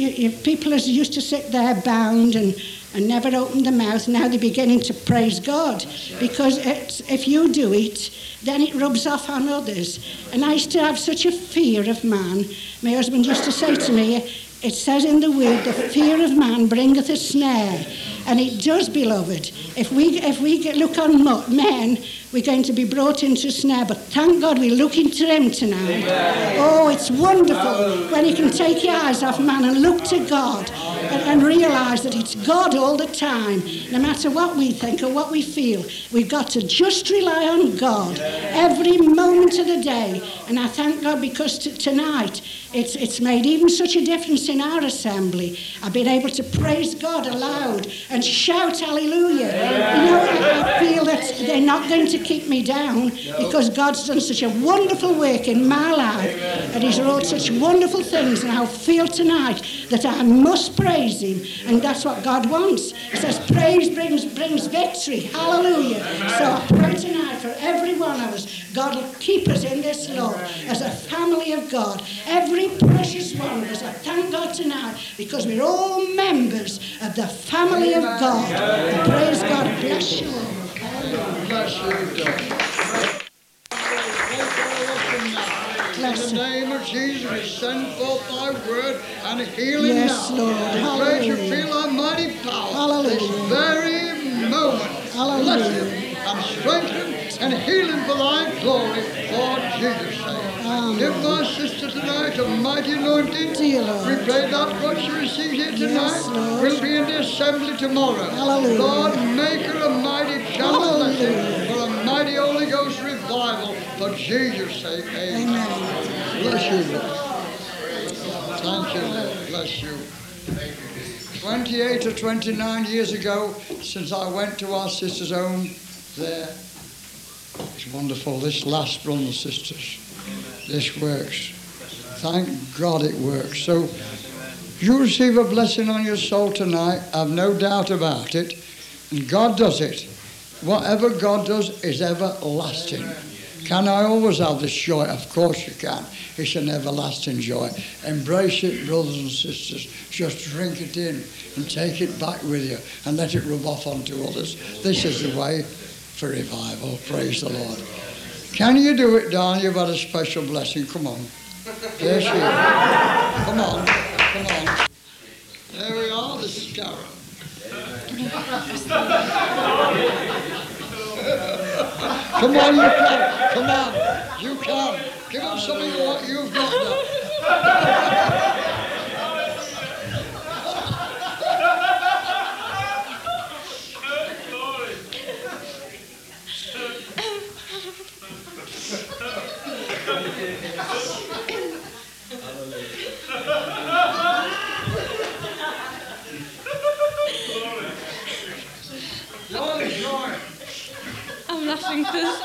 you, you, people as used to sit there bound and... and never opened their mouth, now they're beginning to praise God. Because it's, if you do it, then it rubs off on others. And I used to have such a fear of man. My husband used to say to me, it says in the word, the fear of man bringeth a snare. And it does, beloved. If we if we get, look on men, we're going to be brought into a snare. But thank God we're looking to him tonight. Amen. Oh, it's wonderful when you can take your eyes off man and look to God. And, and realise that it's God all the time. No matter what we think or what we feel, we've got to just rely on God every moment of the day. And I thank God because t- tonight it's, it's made even such a difference in our assembly. I've been able to praise God aloud and shout hallelujah. You know, I, I feel that they're not going to to keep me down, because God's done such a wonderful work in my life. Amen. And he's wrought such wonderful things, and I feel tonight that I must praise him, and that's what God wants. He says praise brings brings victory. Hallelujah. Amen. So I pray tonight for every one of us, God will keep us in this love as a family of God, every precious one of us. I thank God tonight because we're all members of the family of God. And praise God. Bless you. Bless you. Bless you. In the name of Jesus, we send forth thy word and healing now. Yes, Lord. Hallelujah. Praise you, feel our mighty power. Hallelujah. This very moment. Hallelujah. Bless him and strengthen and heal him for thy glory, Lord Jesus' name. Give my sister tonight a mighty anointing. Dear Lord. We pray that what she receives here tonight, yes, will be in the assembly tomorrow. Hallelujah. Lord, make her a mighty channel for a mighty Holy Ghost revival for Jesus' sake. Amen. Amen. Bless you, Lord. Thank you, Lord. Bless you. twenty-eight or twenty-nine years ago, since I went to our sister's home there. It's wonderful, this last run, the sisters. This works. Thank God it works. So you receive a blessing on your soul tonight. I've no doubt about it. And God does it. Whatever God does is everlasting. Can I always have this joy? Of course you can. It's an everlasting joy. Embrace it, brothers and sisters. Just drink it in and take it back with you and let it rub off onto others. This is the way for revival. Praise the Lord. Can you do it, Don? You've had a special blessing. Come on. There she is. Come on. Come on. There we are, the scarab. Come on, you can. Come on. You can. Give them some of what you've got now. I'm laughing because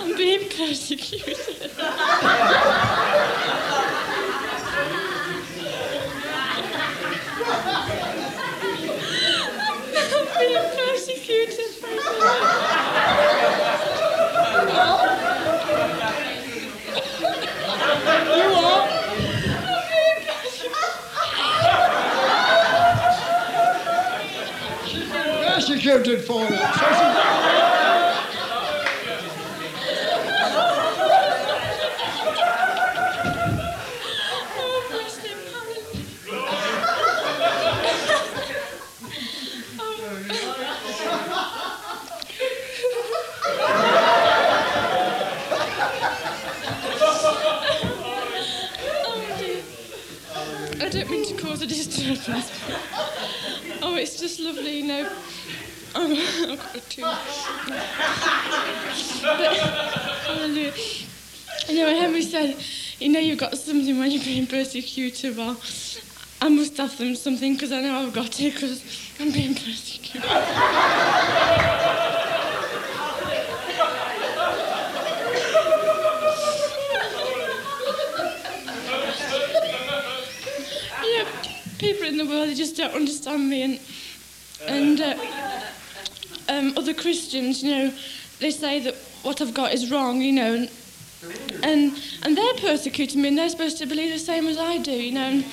I'm being persecuted. I'm being persecuted. Persecuted for it. Oh, bless him, oh, I don't mean to cause a disturbance. Oh, it's just lovely, you know. Um, I've got a tooth. Hallelujah. You know, Henry said, you know, you've got something when you're being persecuted. Well, I must have them something because I know I've got it because I'm being persecuted. You know, people in the world, they just don't understand me, and and. Uh, Um, other Christians, you know, they say that what I've got is wrong, you know, and and, and they're persecuting me, and they're supposed to believe the same as I do, you know, and,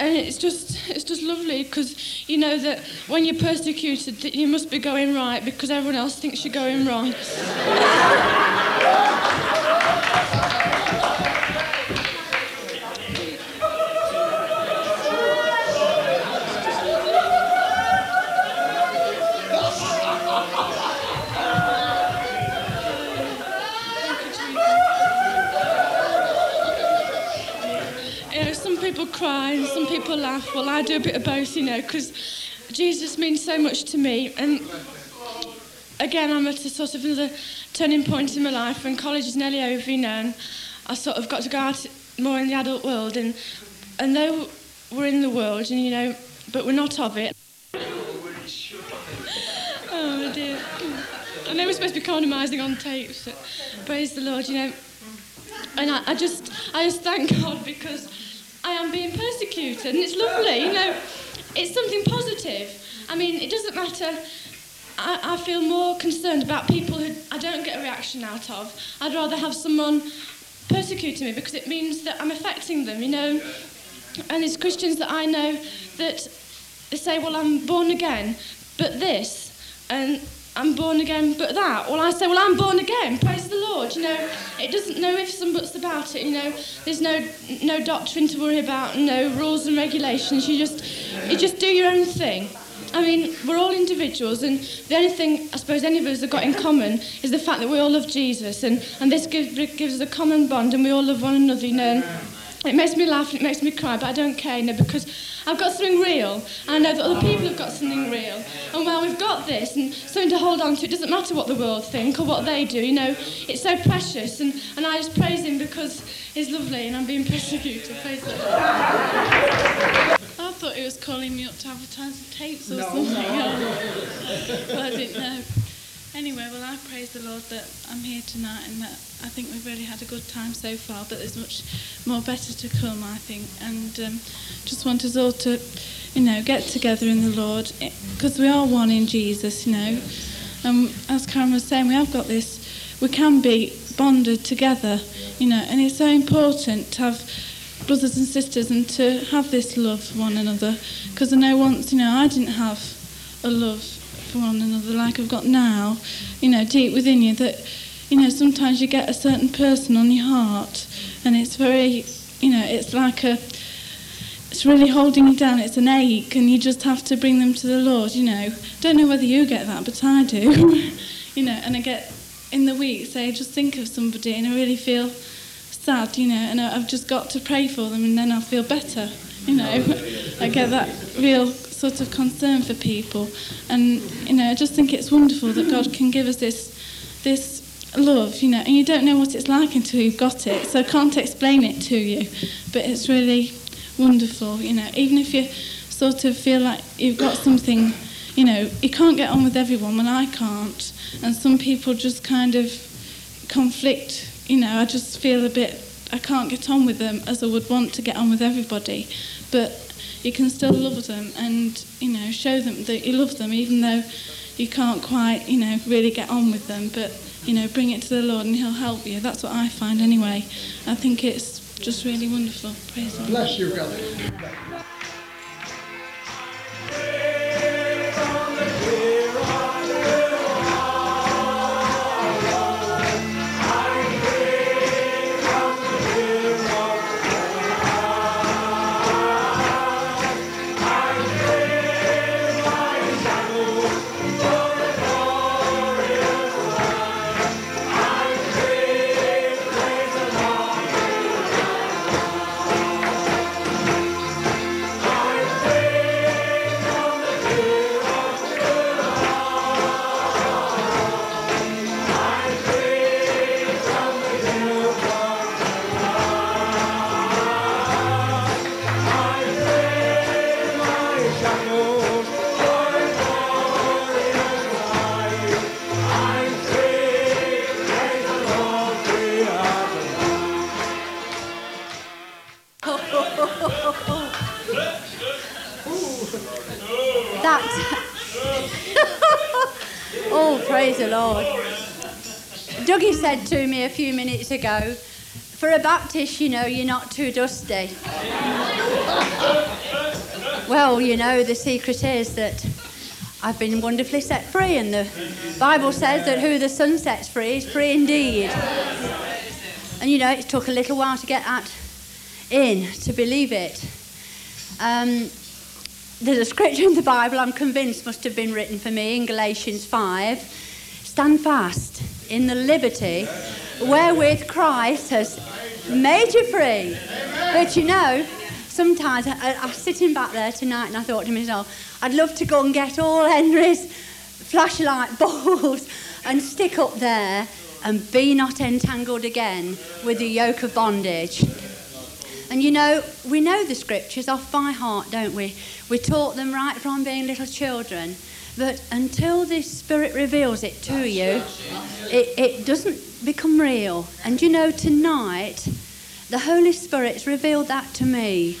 and it's just it's just lovely because you know that when you're persecuted, that you must be going right because everyone else thinks you're going wrong. Cry and some people laugh. Well, I do a bit of both, you know, because Jesus means so much to me. And again, I'm at a sort of another turning point in my life, and college is nearly over, you know, and I sort of got to go out more in the adult world, and and though we're in the world, and you know, but we're not of it. I know we're supposed to be economising on tapes, but praise the Lord, you know. And I, I just, I just thank God because I am being persecuted, and it's lovely, you know. It's something positive. I mean, it doesn't matter. I, I feel more concerned about people who I don't get a reaction out of. I'd rather have someone persecuting me because it means that I'm affecting them, you know. And there's Christians that I know that they say, well, I'm born again, but this, and I'm born again, but that. Well, I say, well, I'm born again, praise the Lord, you know. It doesn't know ifs and buts about it, you know. There's no no doctrine to worry about, no rules and regulations. You just you just do your own thing. I mean, we're all individuals, and the only thing I suppose any of us have got in common is the fact that we all love Jesus, and, and this gives, gives us a common bond, and we all love one another, you know. It makes me laugh and it makes me cry, but I don't care, you know, because I've got something real, and I know that other people have got something real. And while we've got this and something to hold on to, it doesn't matter what the world think or what they do, you know. It's so precious, and, and I just praise him because he's lovely and I'm being persecuted. Praise the Lord. I thought he was calling me up to advertise the tapes or no, something. No. But I didn't know. Anyway, well, I praise the Lord that I'm here tonight and that I think we've really had a good time so far, but there's much more better to come, I think. And um, just want us all to, you know, get together in the Lord, because we are one in Jesus, you know. And um, as Karen was saying, we have got this, we can be bonded together, you know, and it's so important to have brothers and sisters and to have this love for one another, because I know once, you know, I didn't have a love for one another like I've got now, you know, deep within you, that, you know, sometimes you get a certain person on your heart and it's very, you know, it's like a, it's really holding you down, it's an ache, and you just have to bring them to the Lord, you know. Don't know whether you get that, but I do. You know, and I get in the week, say, just think of somebody and I really feel sad, you know, and I've just got to pray for them and then I'll feel better, you know. I get that real sort of concern for people, and you know, I just think it's wonderful that God can give us this this love, you know, and you don't know what it's like until you've got it, so I can't explain it to you, but it's really wonderful, you know, even if you sort of feel like you've got something, you know, you can't get on with everyone, well, I can't, and some people just kind of conflict, you know, I just feel a bit, I can't get on with them as I would want to get on with everybody, but you can still love them and, you know, show them that you love them, even though you can't quite, you know, really get on with them. But, you know, bring it to the Lord and he'll help you. That's what I find anyway. I think it's just really wonderful. Praise the Lord. Bless you, brother. Said to me a few minutes ago, for a Baptist, you know, you're not too dusty. Well, you know, the secret is that I've been wonderfully set free, and the Bible says that who the sun sets free is free indeed. And, you know, it took a little while to get that in, to believe it. Um, there's a scripture in the Bible I'm convinced must have been written for me in Galatians five. Stand fast in the liberty wherewith Christ has made you free. But you know, sometimes I, I was sitting back there tonight and I thought to myself, I'd love to go and get all Henry's flashlight balls and stick up there and be not entangled again with the yoke of bondage. And you know, we know the scriptures off by heart, don't we? We taught them right from being little children. But until the Spirit reveals it to That's you, it, it doesn't become real. And you know, tonight, the Holy Spirit's revealed that to me.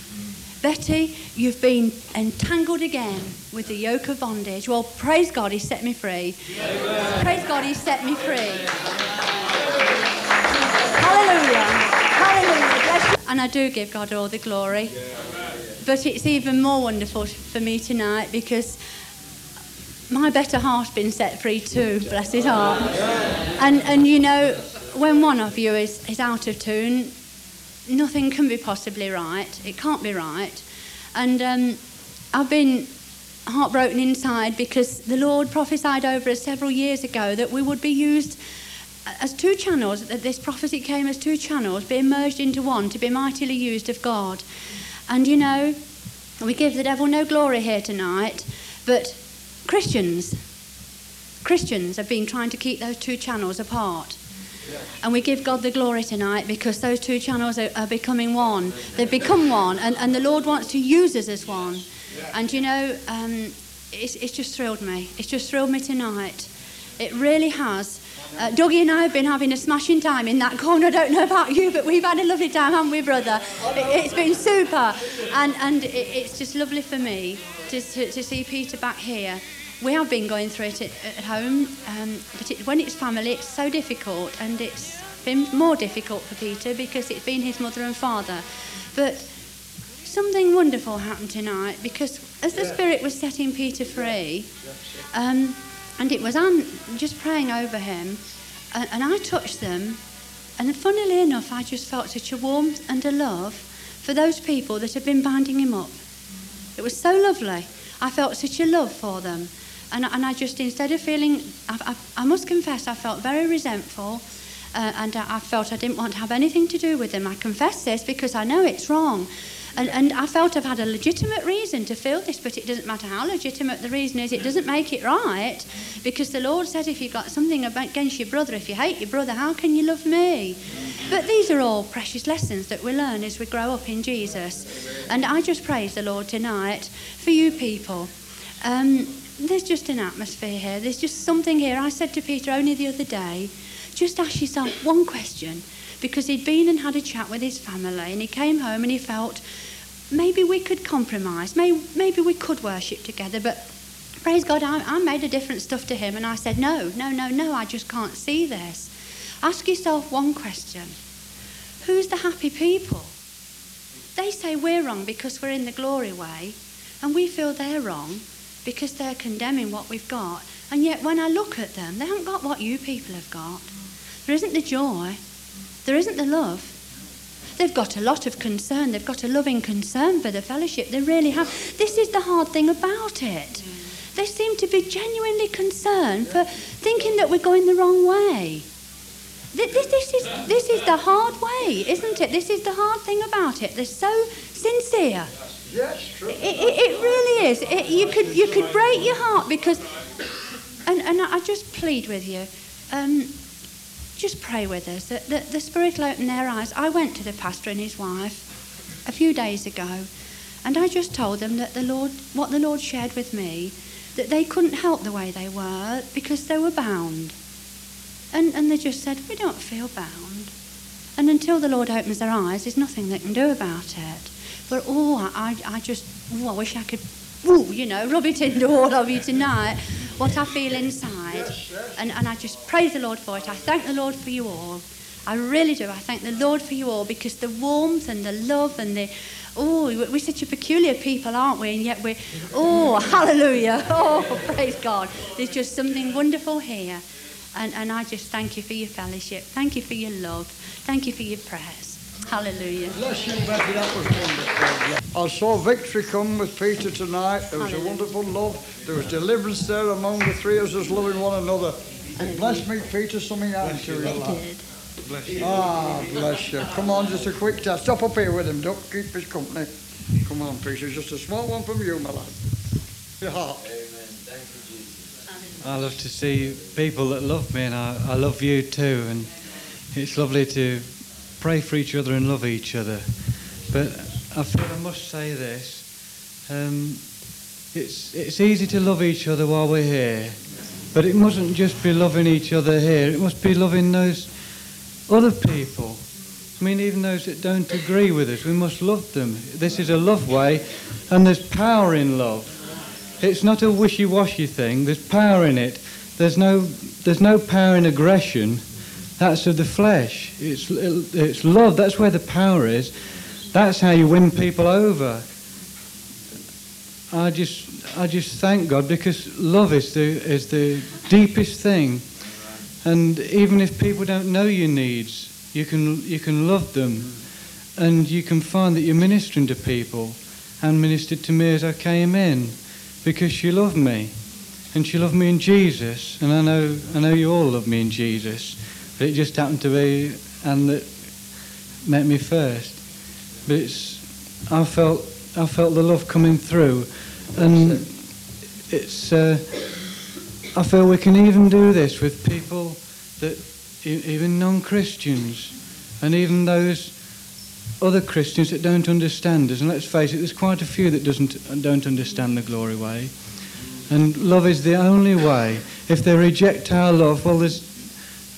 Betty, you've been entangled again with the yoke of bondage. Well, praise God, He set me free. Amen. Praise God, He set me free. Amen. Hallelujah. Hallelujah. And I do give God all the glory. But it's even more wonderful for me tonight because my better half's been set free too, bless his heart. And, and you know, when one of you is, is out of tune, nothing can be possibly right. It can't be right. And um, I've been heartbroken inside because the Lord prophesied over us several years ago that we would be used as two channels, that this prophecy came as two channels, being merged into one to be mightily used of God. And, you know, we give the devil no glory here tonight, but Christians, Christians have been trying to keep those two channels apart. And we give God the glory tonight because those two channels are, are becoming one. They've become one, and, and the Lord wants to use us as one. And, you know, um, it's, it's just thrilled me. It's just thrilled me tonight. It really has. Uh, Dougie and I have been having a smashing time in that corner. I don't know about you, but we've had a lovely time, haven't we, brother? It, it's been super. And, and it, it's just lovely for me to, to, to see Peter back here. We have been going through it at, at home, um, but it, when it's family, it's so difficult, and it's been more difficult for Peter because it's been his mother and father. But something wonderful happened tonight because as the yeah. Spirit was setting Peter free, um, and it was Anne just praying over him, and, and I touched them, and funnily enough, I just felt such a warmth and a love for those people that had been binding him up. It was so lovely. I felt such a love for them. And, and I just, instead of feeling, I, I, I must confess, I felt very resentful, uh, and I, I felt I didn't want to have anything to do with them. I confess this because I know it's wrong. And, and I felt I've had a legitimate reason to feel this, but it doesn't matter how legitimate the reason is, it doesn't make it right, because the Lord said if you've got something against your brother, if you hate your brother, how can you love me? But these are all precious lessons that we learn as we grow up in Jesus. And I just praise the Lord tonight for you people. Um, there's just an atmosphere here. There's just something here. I said to Peter only the other day, just ask yourself one question, because he'd been and had a chat with his family, and he came home and he felt maybe we could compromise, maybe, maybe we could worship together, but praise God, I, I made a different stuff to him, and I said, no, no, no, no, I just can't see this. Ask yourself one question. Who's the happy people? They say we're wrong because we're in the glory way, and we feel they're wrong because they're condemning what we've got, and yet when I look at them, they haven't got what you people have got. There isn't the joy. There isn't the love. They've got a lot of concern. They've got a loving concern for the fellowship. They really have. This is the hard thing about it. They seem to be genuinely concerned for thinking that we're going the wrong way. This, this, is, this is the hard way, isn't it? This is the hard thing about it. They're so sincere. Yes, true. It, it, it really is. It, you could you could break your heart because... And, and I just plead with you. Um... Just pray with us that the, the Spirit will open their eyes. I went to the pastor and his wife a few days ago, and I just told them that the Lord, what the Lord shared with me, that they couldn't help the way they were because they were bound. And, and they just said, we don't feel bound. And until the Lord opens their eyes, there's nothing they can do about it. But oh, I, I just, oh, I wish I could, oh, you know, rub it into all of you tonight. What I feel inside, and, and I just praise the Lord for it. I thank the Lord for you all. I really do. I thank the Lord for you all because the warmth and the love and the, oh, we're such a peculiar people, aren't we? And yet we're, oh, hallelujah. Oh, praise God. There's just something wonderful here. And, and I just thank you for your fellowship. Thank you for your love. Thank you for your prayers. Hallelujah. Bless you, Betty. That was wonderful. I saw victory come with Peter tonight. There was Hallelujah. A wonderful love. There was deliverance there among the three of us as loving one another. Hallelujah. Bless me, Peter, something happened to your life. Bless you. Ah, bless you. Come on, just a quick test. Stop up here with him, Duck. Keep his company. Come on, Peter. Just a small one from you, my lad. Your heart. Amen. Thank you, Jesus. I love to see people that love me, and I, I love you too. And it's lovely to pray for each other and love each other. But I feel I must say this. Um, It's, it's easy to love each other while we're here, but it mustn't just be loving each other here. It must be loving those other people. I mean, even those that don't agree with us, we must love them. This is a love way, and there's power in love. It's not a wishy-washy thing. There's power in it. There's no, there's no power in aggression. That's of the flesh. It's, it's love. That's where the power is. That's how you win people over. I just, I just thank God, because love is the, is the deepest thing. And even if people don't know your needs, you can, you can love them, and you can find that you're ministering to people, and ministered to me as I came in, because she loved me, and she loved me in Jesus, and I know, I know you all love me in Jesus, but it just happened to be Anne that met me first. But it's, I felt, I felt the love coming through, and it's. Uh, I feel we can even do this with people that, even non-Christians, and even those other Christians that don't understand us. And let's face it, there's quite a few that doesn't don't understand the glory way. And love is the only way. If they reject our love, well, there's,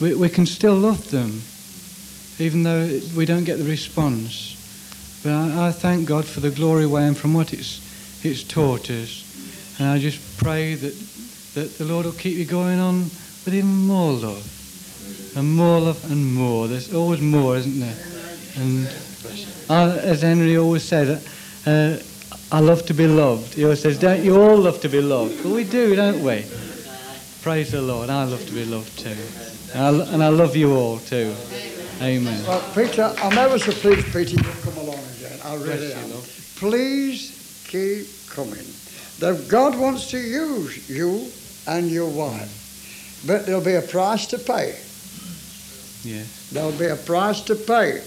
we, we can still love them, even though we don't get the response. But I, I thank God for the glory way and from what it's it's taught us. And I just pray that that the Lord will keep you going on with even more love, and more love and more. There's always more, isn't there? And I, as Henry always said, uh, I love to be loved. He always says, don't you all love to be loved? Well, we do, don't we? Praise the Lord. I love to be loved too. And I, and I love you all too. Amen. Well, Peter, I'm ever so pleased, Peter, you've come along again. I really am. Please keep coming. That God wants to use you and your wife, but there'll be a price to pay. Yes. There'll be a price to pay.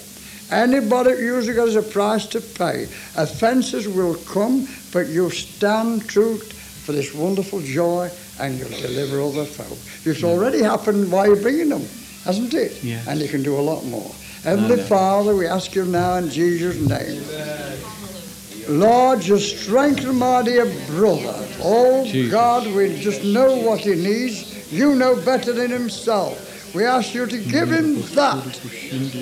Anybody usually has a price to pay. Offences will come, but you'll stand true for this wonderful joy, and you'll deliver other folk. It's already happened while you're bringing them, hasn't it? Yes. And you can do a lot more. Heavenly Father, we ask you now in Jesus' name. Amen. Lord, just strengthen my dear brother. Oh, Jesus. God, we just know what he needs. You know better than himself. We ask you to give him that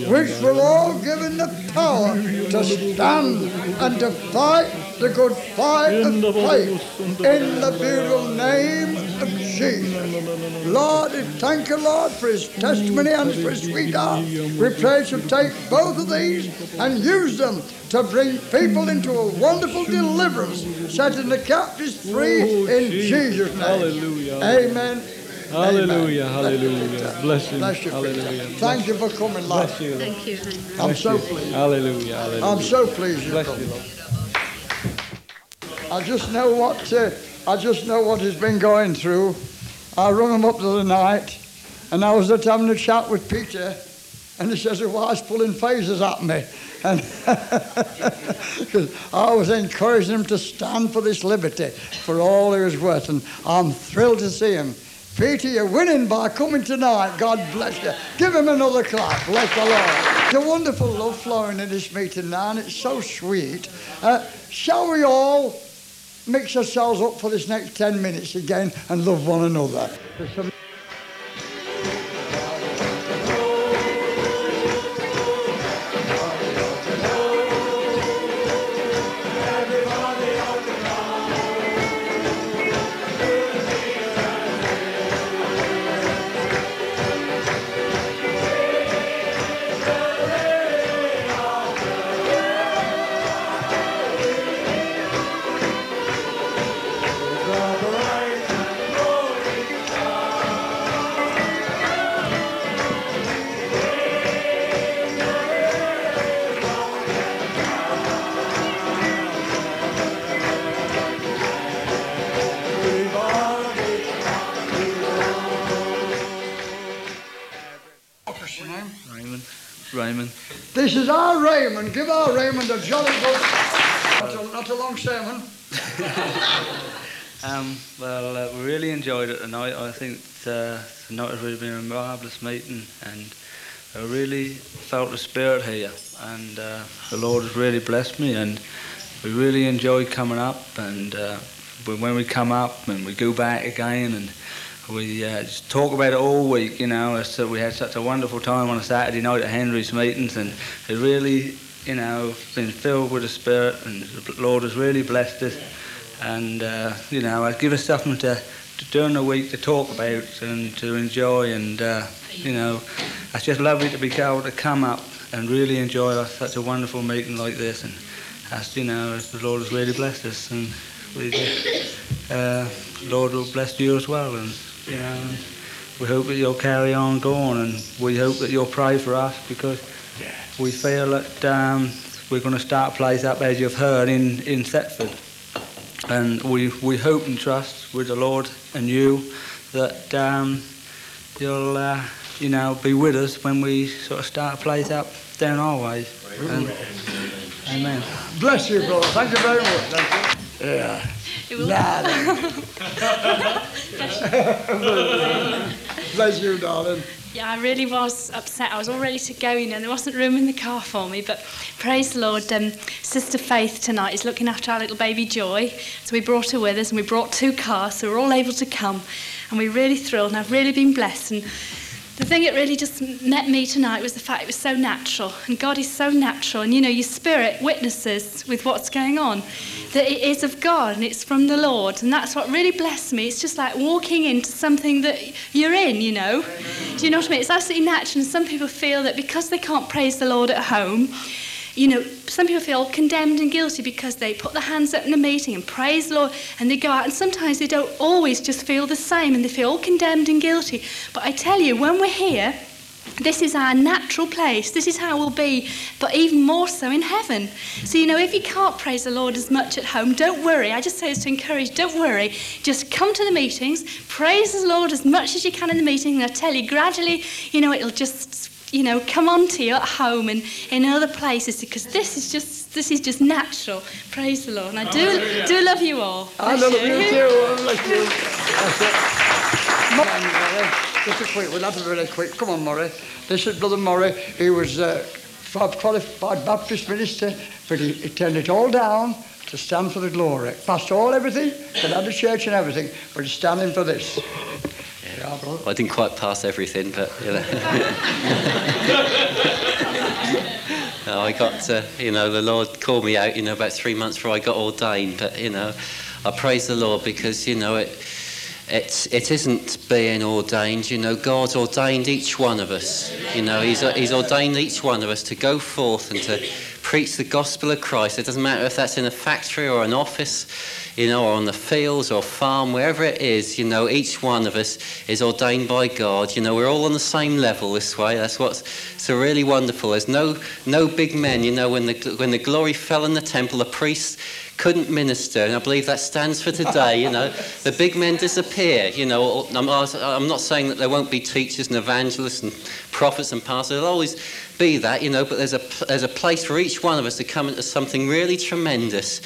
which will all give him the power to stand and to fight the good fight of faith in the beautiful name of Jesus. Lord, we thank you, Lord, for his testimony and for his sweetheart. We pray you take both of these and use them to bring people into a wonderful deliverance, setting the captives free in Jesus' name. Amen. Hallelujah, hallelujah. Bless you. Bless you. Hallelujah. Thank you for coming, Lord. Bless you. Thank you. I'm so pleased. Hallelujah, hallelujah. I'm so pleased you've come. You, I just know what uh, I just know what he's been going through. I rung him up the other night, and I was just having a chat with Peter, and he says, "Why he's pulling phasers at me?" And I was encouraging him to stand for this liberty for all he was worth, and I'm thrilled to see him. Peter, you're winning by coming tonight. God bless you. Give him another clap. Bless the Lord. It's a wonderful love flowing in this meeting now, and it's so sweet. Uh, shall we all mix ourselves up for this next ten minutes again and love one another? This is our Raymond. Give our Raymond a jolly good. Not a long sermon. um, well, uh, we really enjoyed it tonight. I think uh, tonight has really been a marvellous meeting, and I really felt the Spirit here. And uh, the Lord has really blessed me, and we really enjoyed coming up, and uh, when we come up and we go back again, and we uh, just talk about it all week, you know. So we had such a wonderful time on a Saturday night at Henry's meetings, and it really, you know, been filled with the Spirit, and the Lord has really blessed us. And, uh, you know, I give us something to, to during the week to talk about and to enjoy, and, uh, you know, it's just lovely to be able to come up and really enjoy such a wonderful meeting like this. And, as you know, as the Lord has really blessed us, and we just, uh, the Lord will bless you as well. And, you know, we hope that you'll carry on going, and we hope that you'll pray for us, because we feel that um, we're going to start a place up, as you've heard, in, in Thetford. And we we hope and trust with the Lord and you that um, you'll, uh, you know, be with us when we sort of start a place up down our way. And, amen. Bless you, brother. Thank you very much. Thank you. Yeah. It will. Bless you, darling. Yeah, I really was upset. I was all ready to go, you know, and there wasn't room in the car for me. But praise the Lord, um, Sister Faith tonight is looking after our little baby Joy. So we brought her with us, and we brought two cars, so we're all able to come. And we're really thrilled, and I've really been blessed. And the thing that really just met me tonight was the fact it was so natural. And God is so natural. And, you know, your spirit witnesses with what's going on, that it is of God and it's from the Lord. And that's what really blessed me. It's just like walking into something that you're in, you know. Do you know what I mean? It's absolutely natural. And some people feel that because they can't praise the Lord at home, you know, some people feel condemned and guilty because they put their hands up in a meeting and praise the Lord, and they go out, and sometimes they don't always just feel the same, and they feel all condemned and guilty. But I tell you, when we're here, this is our natural place. This is how we'll be, but even more so in heaven. So, you know, if you can't praise the Lord as much at home, don't worry. I just say this to encourage, don't worry. Just come to the meetings, praise the Lord as much as you can in the meeting, and I tell you, gradually, you know, it'll just, you know, come on to you at home and in other places, because this is just this is just natural. Praise the Lord. And I do Hallelujah. do love you all. I love you too. I love you. That's it. Just a quick one. That's really quick. Come on, Murray. This is Brother Murray. He was a qualified Baptist minister, but he, he turned it all down to stand for the glory. Passed all everything, and had a church and everything, but he's standing for this. Well, I didn't quite pass everything, but, you know. No, I got, uh, you know, the Lord called me out, you know, about three months before I got ordained. But, you know, I praise the Lord, because, you know, it, it, it isn't being ordained. You know, God's ordained each one of us. You know, he's, he's ordained each one of us to go forth and to preach the gospel of Christ. It doesn't matter if that's in a factory or an office, you know, or on the fields or farm, wherever it is, you know, each one of us is ordained by God. You know, we're all on the same level this way. That's what's so really wonderful. There's no no big men, you know. When the when the glory fell in the temple, the priests couldn't minister, and I believe that stands for today, you know. The big men disappear, you know. I'm, I'm not saying that there won't be teachers and evangelists and prophets and pastors. There'll always be that, you know, but there's a, there's a place for each one of us to come into something really tremendous,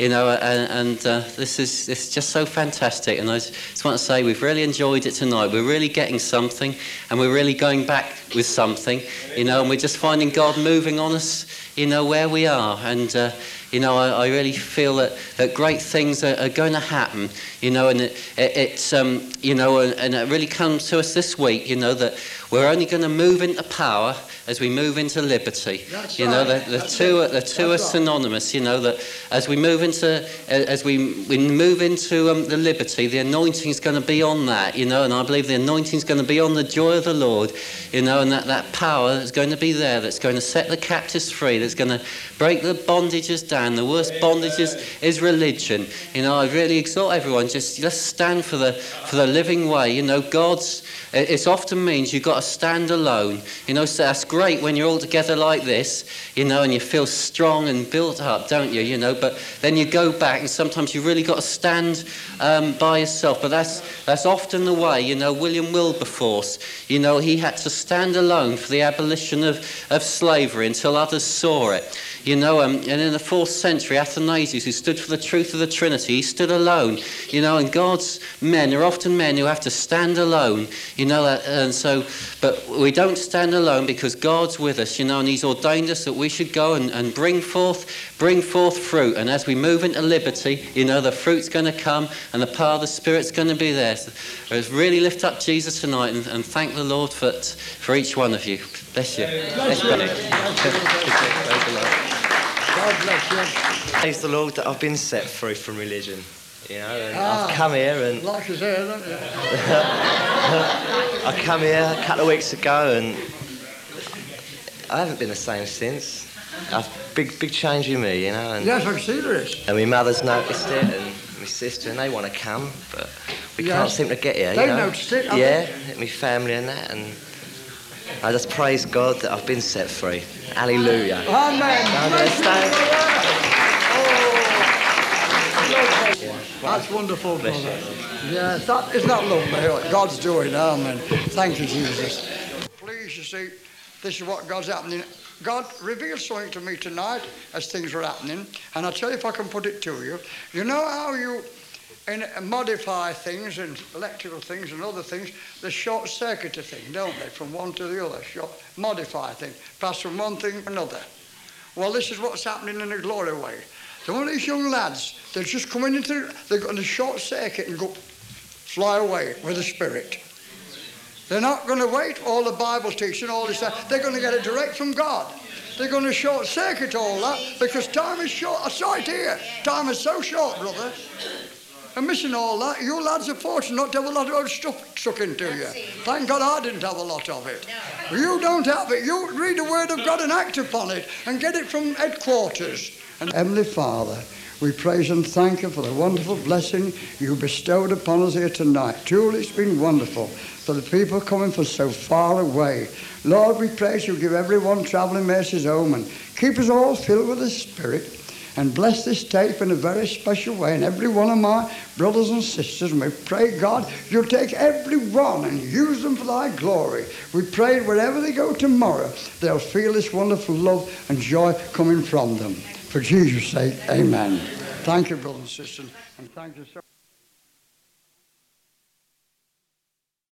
you know, and, and uh, this is it's just so fantastic. And I just want to say we've really enjoyed it tonight. We're really getting something, and we're really going back with something, you know, and we're just finding God moving on us, you know, where we are. And uh, you know, I, I really feel that, that great things are, are going to happen, you know, and it, it, it's, um, you know, and, and it really comes to us this week, you know, that we're only going to move into power as we move into liberty. That's you know, right. the, the That's two, right. the two That's are synonymous. You know that as we move into, as we we move into um, the liberty, the anointing is going to be on that. You know, and I believe the anointing is going to be on the joy of the Lord. You know, and that that power is going to be there. That's going to set the captives free. That's going to break the bondages down. The worst bondage is, is religion. You know, I really exhort everyone, just just stand for the for the living way. You know, God's. It, it often means you've got to stand alone. You know, so that's great. Great when you're all together like this, you know, and you feel strong and built up, don't you? You know, but then you go back, and sometimes you really got to stand um, by yourself. But that's that's often the way, you know. William Wilberforce, you know, he had to stand alone for the abolition of, of slavery until others saw it, you know. Um, and in the fourth century, Athanasius, who stood for the truth of the Trinity, he stood alone, you know. And God's men are often men who have to stand alone, You know, and so, but we don't stand alone because God's with us, you know, and he's ordained us that we should go and, and bring forth, bring forth fruit. And as we move into liberty, you know, the fruit's going to come and the power of the Spirit's going to be there. So let's really lift up Jesus tonight and, and thank the Lord for, for each one of you. Bless you. Bless you. God bless you. Praise the Lord that I've been set free from religion. You know, and ah, I've come here and... Life is here, don't you? I come here a couple of weeks ago and I haven't been the same since. I've big, big change in me, you know. And, yes, I'm serious. And my mother's noticed it and my sister, and they want to come, but we yes. can't seem to get here, you they know. They noticed it, yeah, and my family and that, and I just praise God that I've been set free. Hallelujah. Amen. Amen. That's wonderful, brother. Yeah, that, isn't that lovely? What God's doing, amen. Thank you, Jesus. Please, you see, this is what God's happening. God revealed something to me tonight as things were happening, and I'll tell you if I can put it to you. You know how you in, modify things and electrical things and other things, they short-circuit a thing, don't they, from one to the other, short, modify things, pass from one thing to another. Well, this is what's happening in a glory way. So one of these young lads, they're just coming into, they've got a short circuit and go, fly away with the Spirit. They're not going to wait all the Bible teaching, all this stuff. They're going to get it direct from God. They're going to short circuit all that because time is short. I saw it here. Time is so short, brother. And missing all that, you lads are fortunate not to have a lot of old stuff stuck into you. Thank God I didn't have a lot of it. No. You don't have it. You read the Word of God and act upon it and get it from headquarters. And Heavenly Father, we praise and thank you for the wonderful blessing you bestowed upon us here tonight. Truly, it's been wonderful for the people coming from so far away. Lord, we praise you. Give everyone travelling mercies home and keep us all filled with the Spirit. And bless this tape in a very special way. And every one of my brothers and sisters, and we pray, God, you'll take every one and use them for thy glory. We pray wherever they go tomorrow, they'll feel this wonderful love and joy coming from them. For Jesus' sake, amen. Thank you, brothers and sisters, and thank you so much.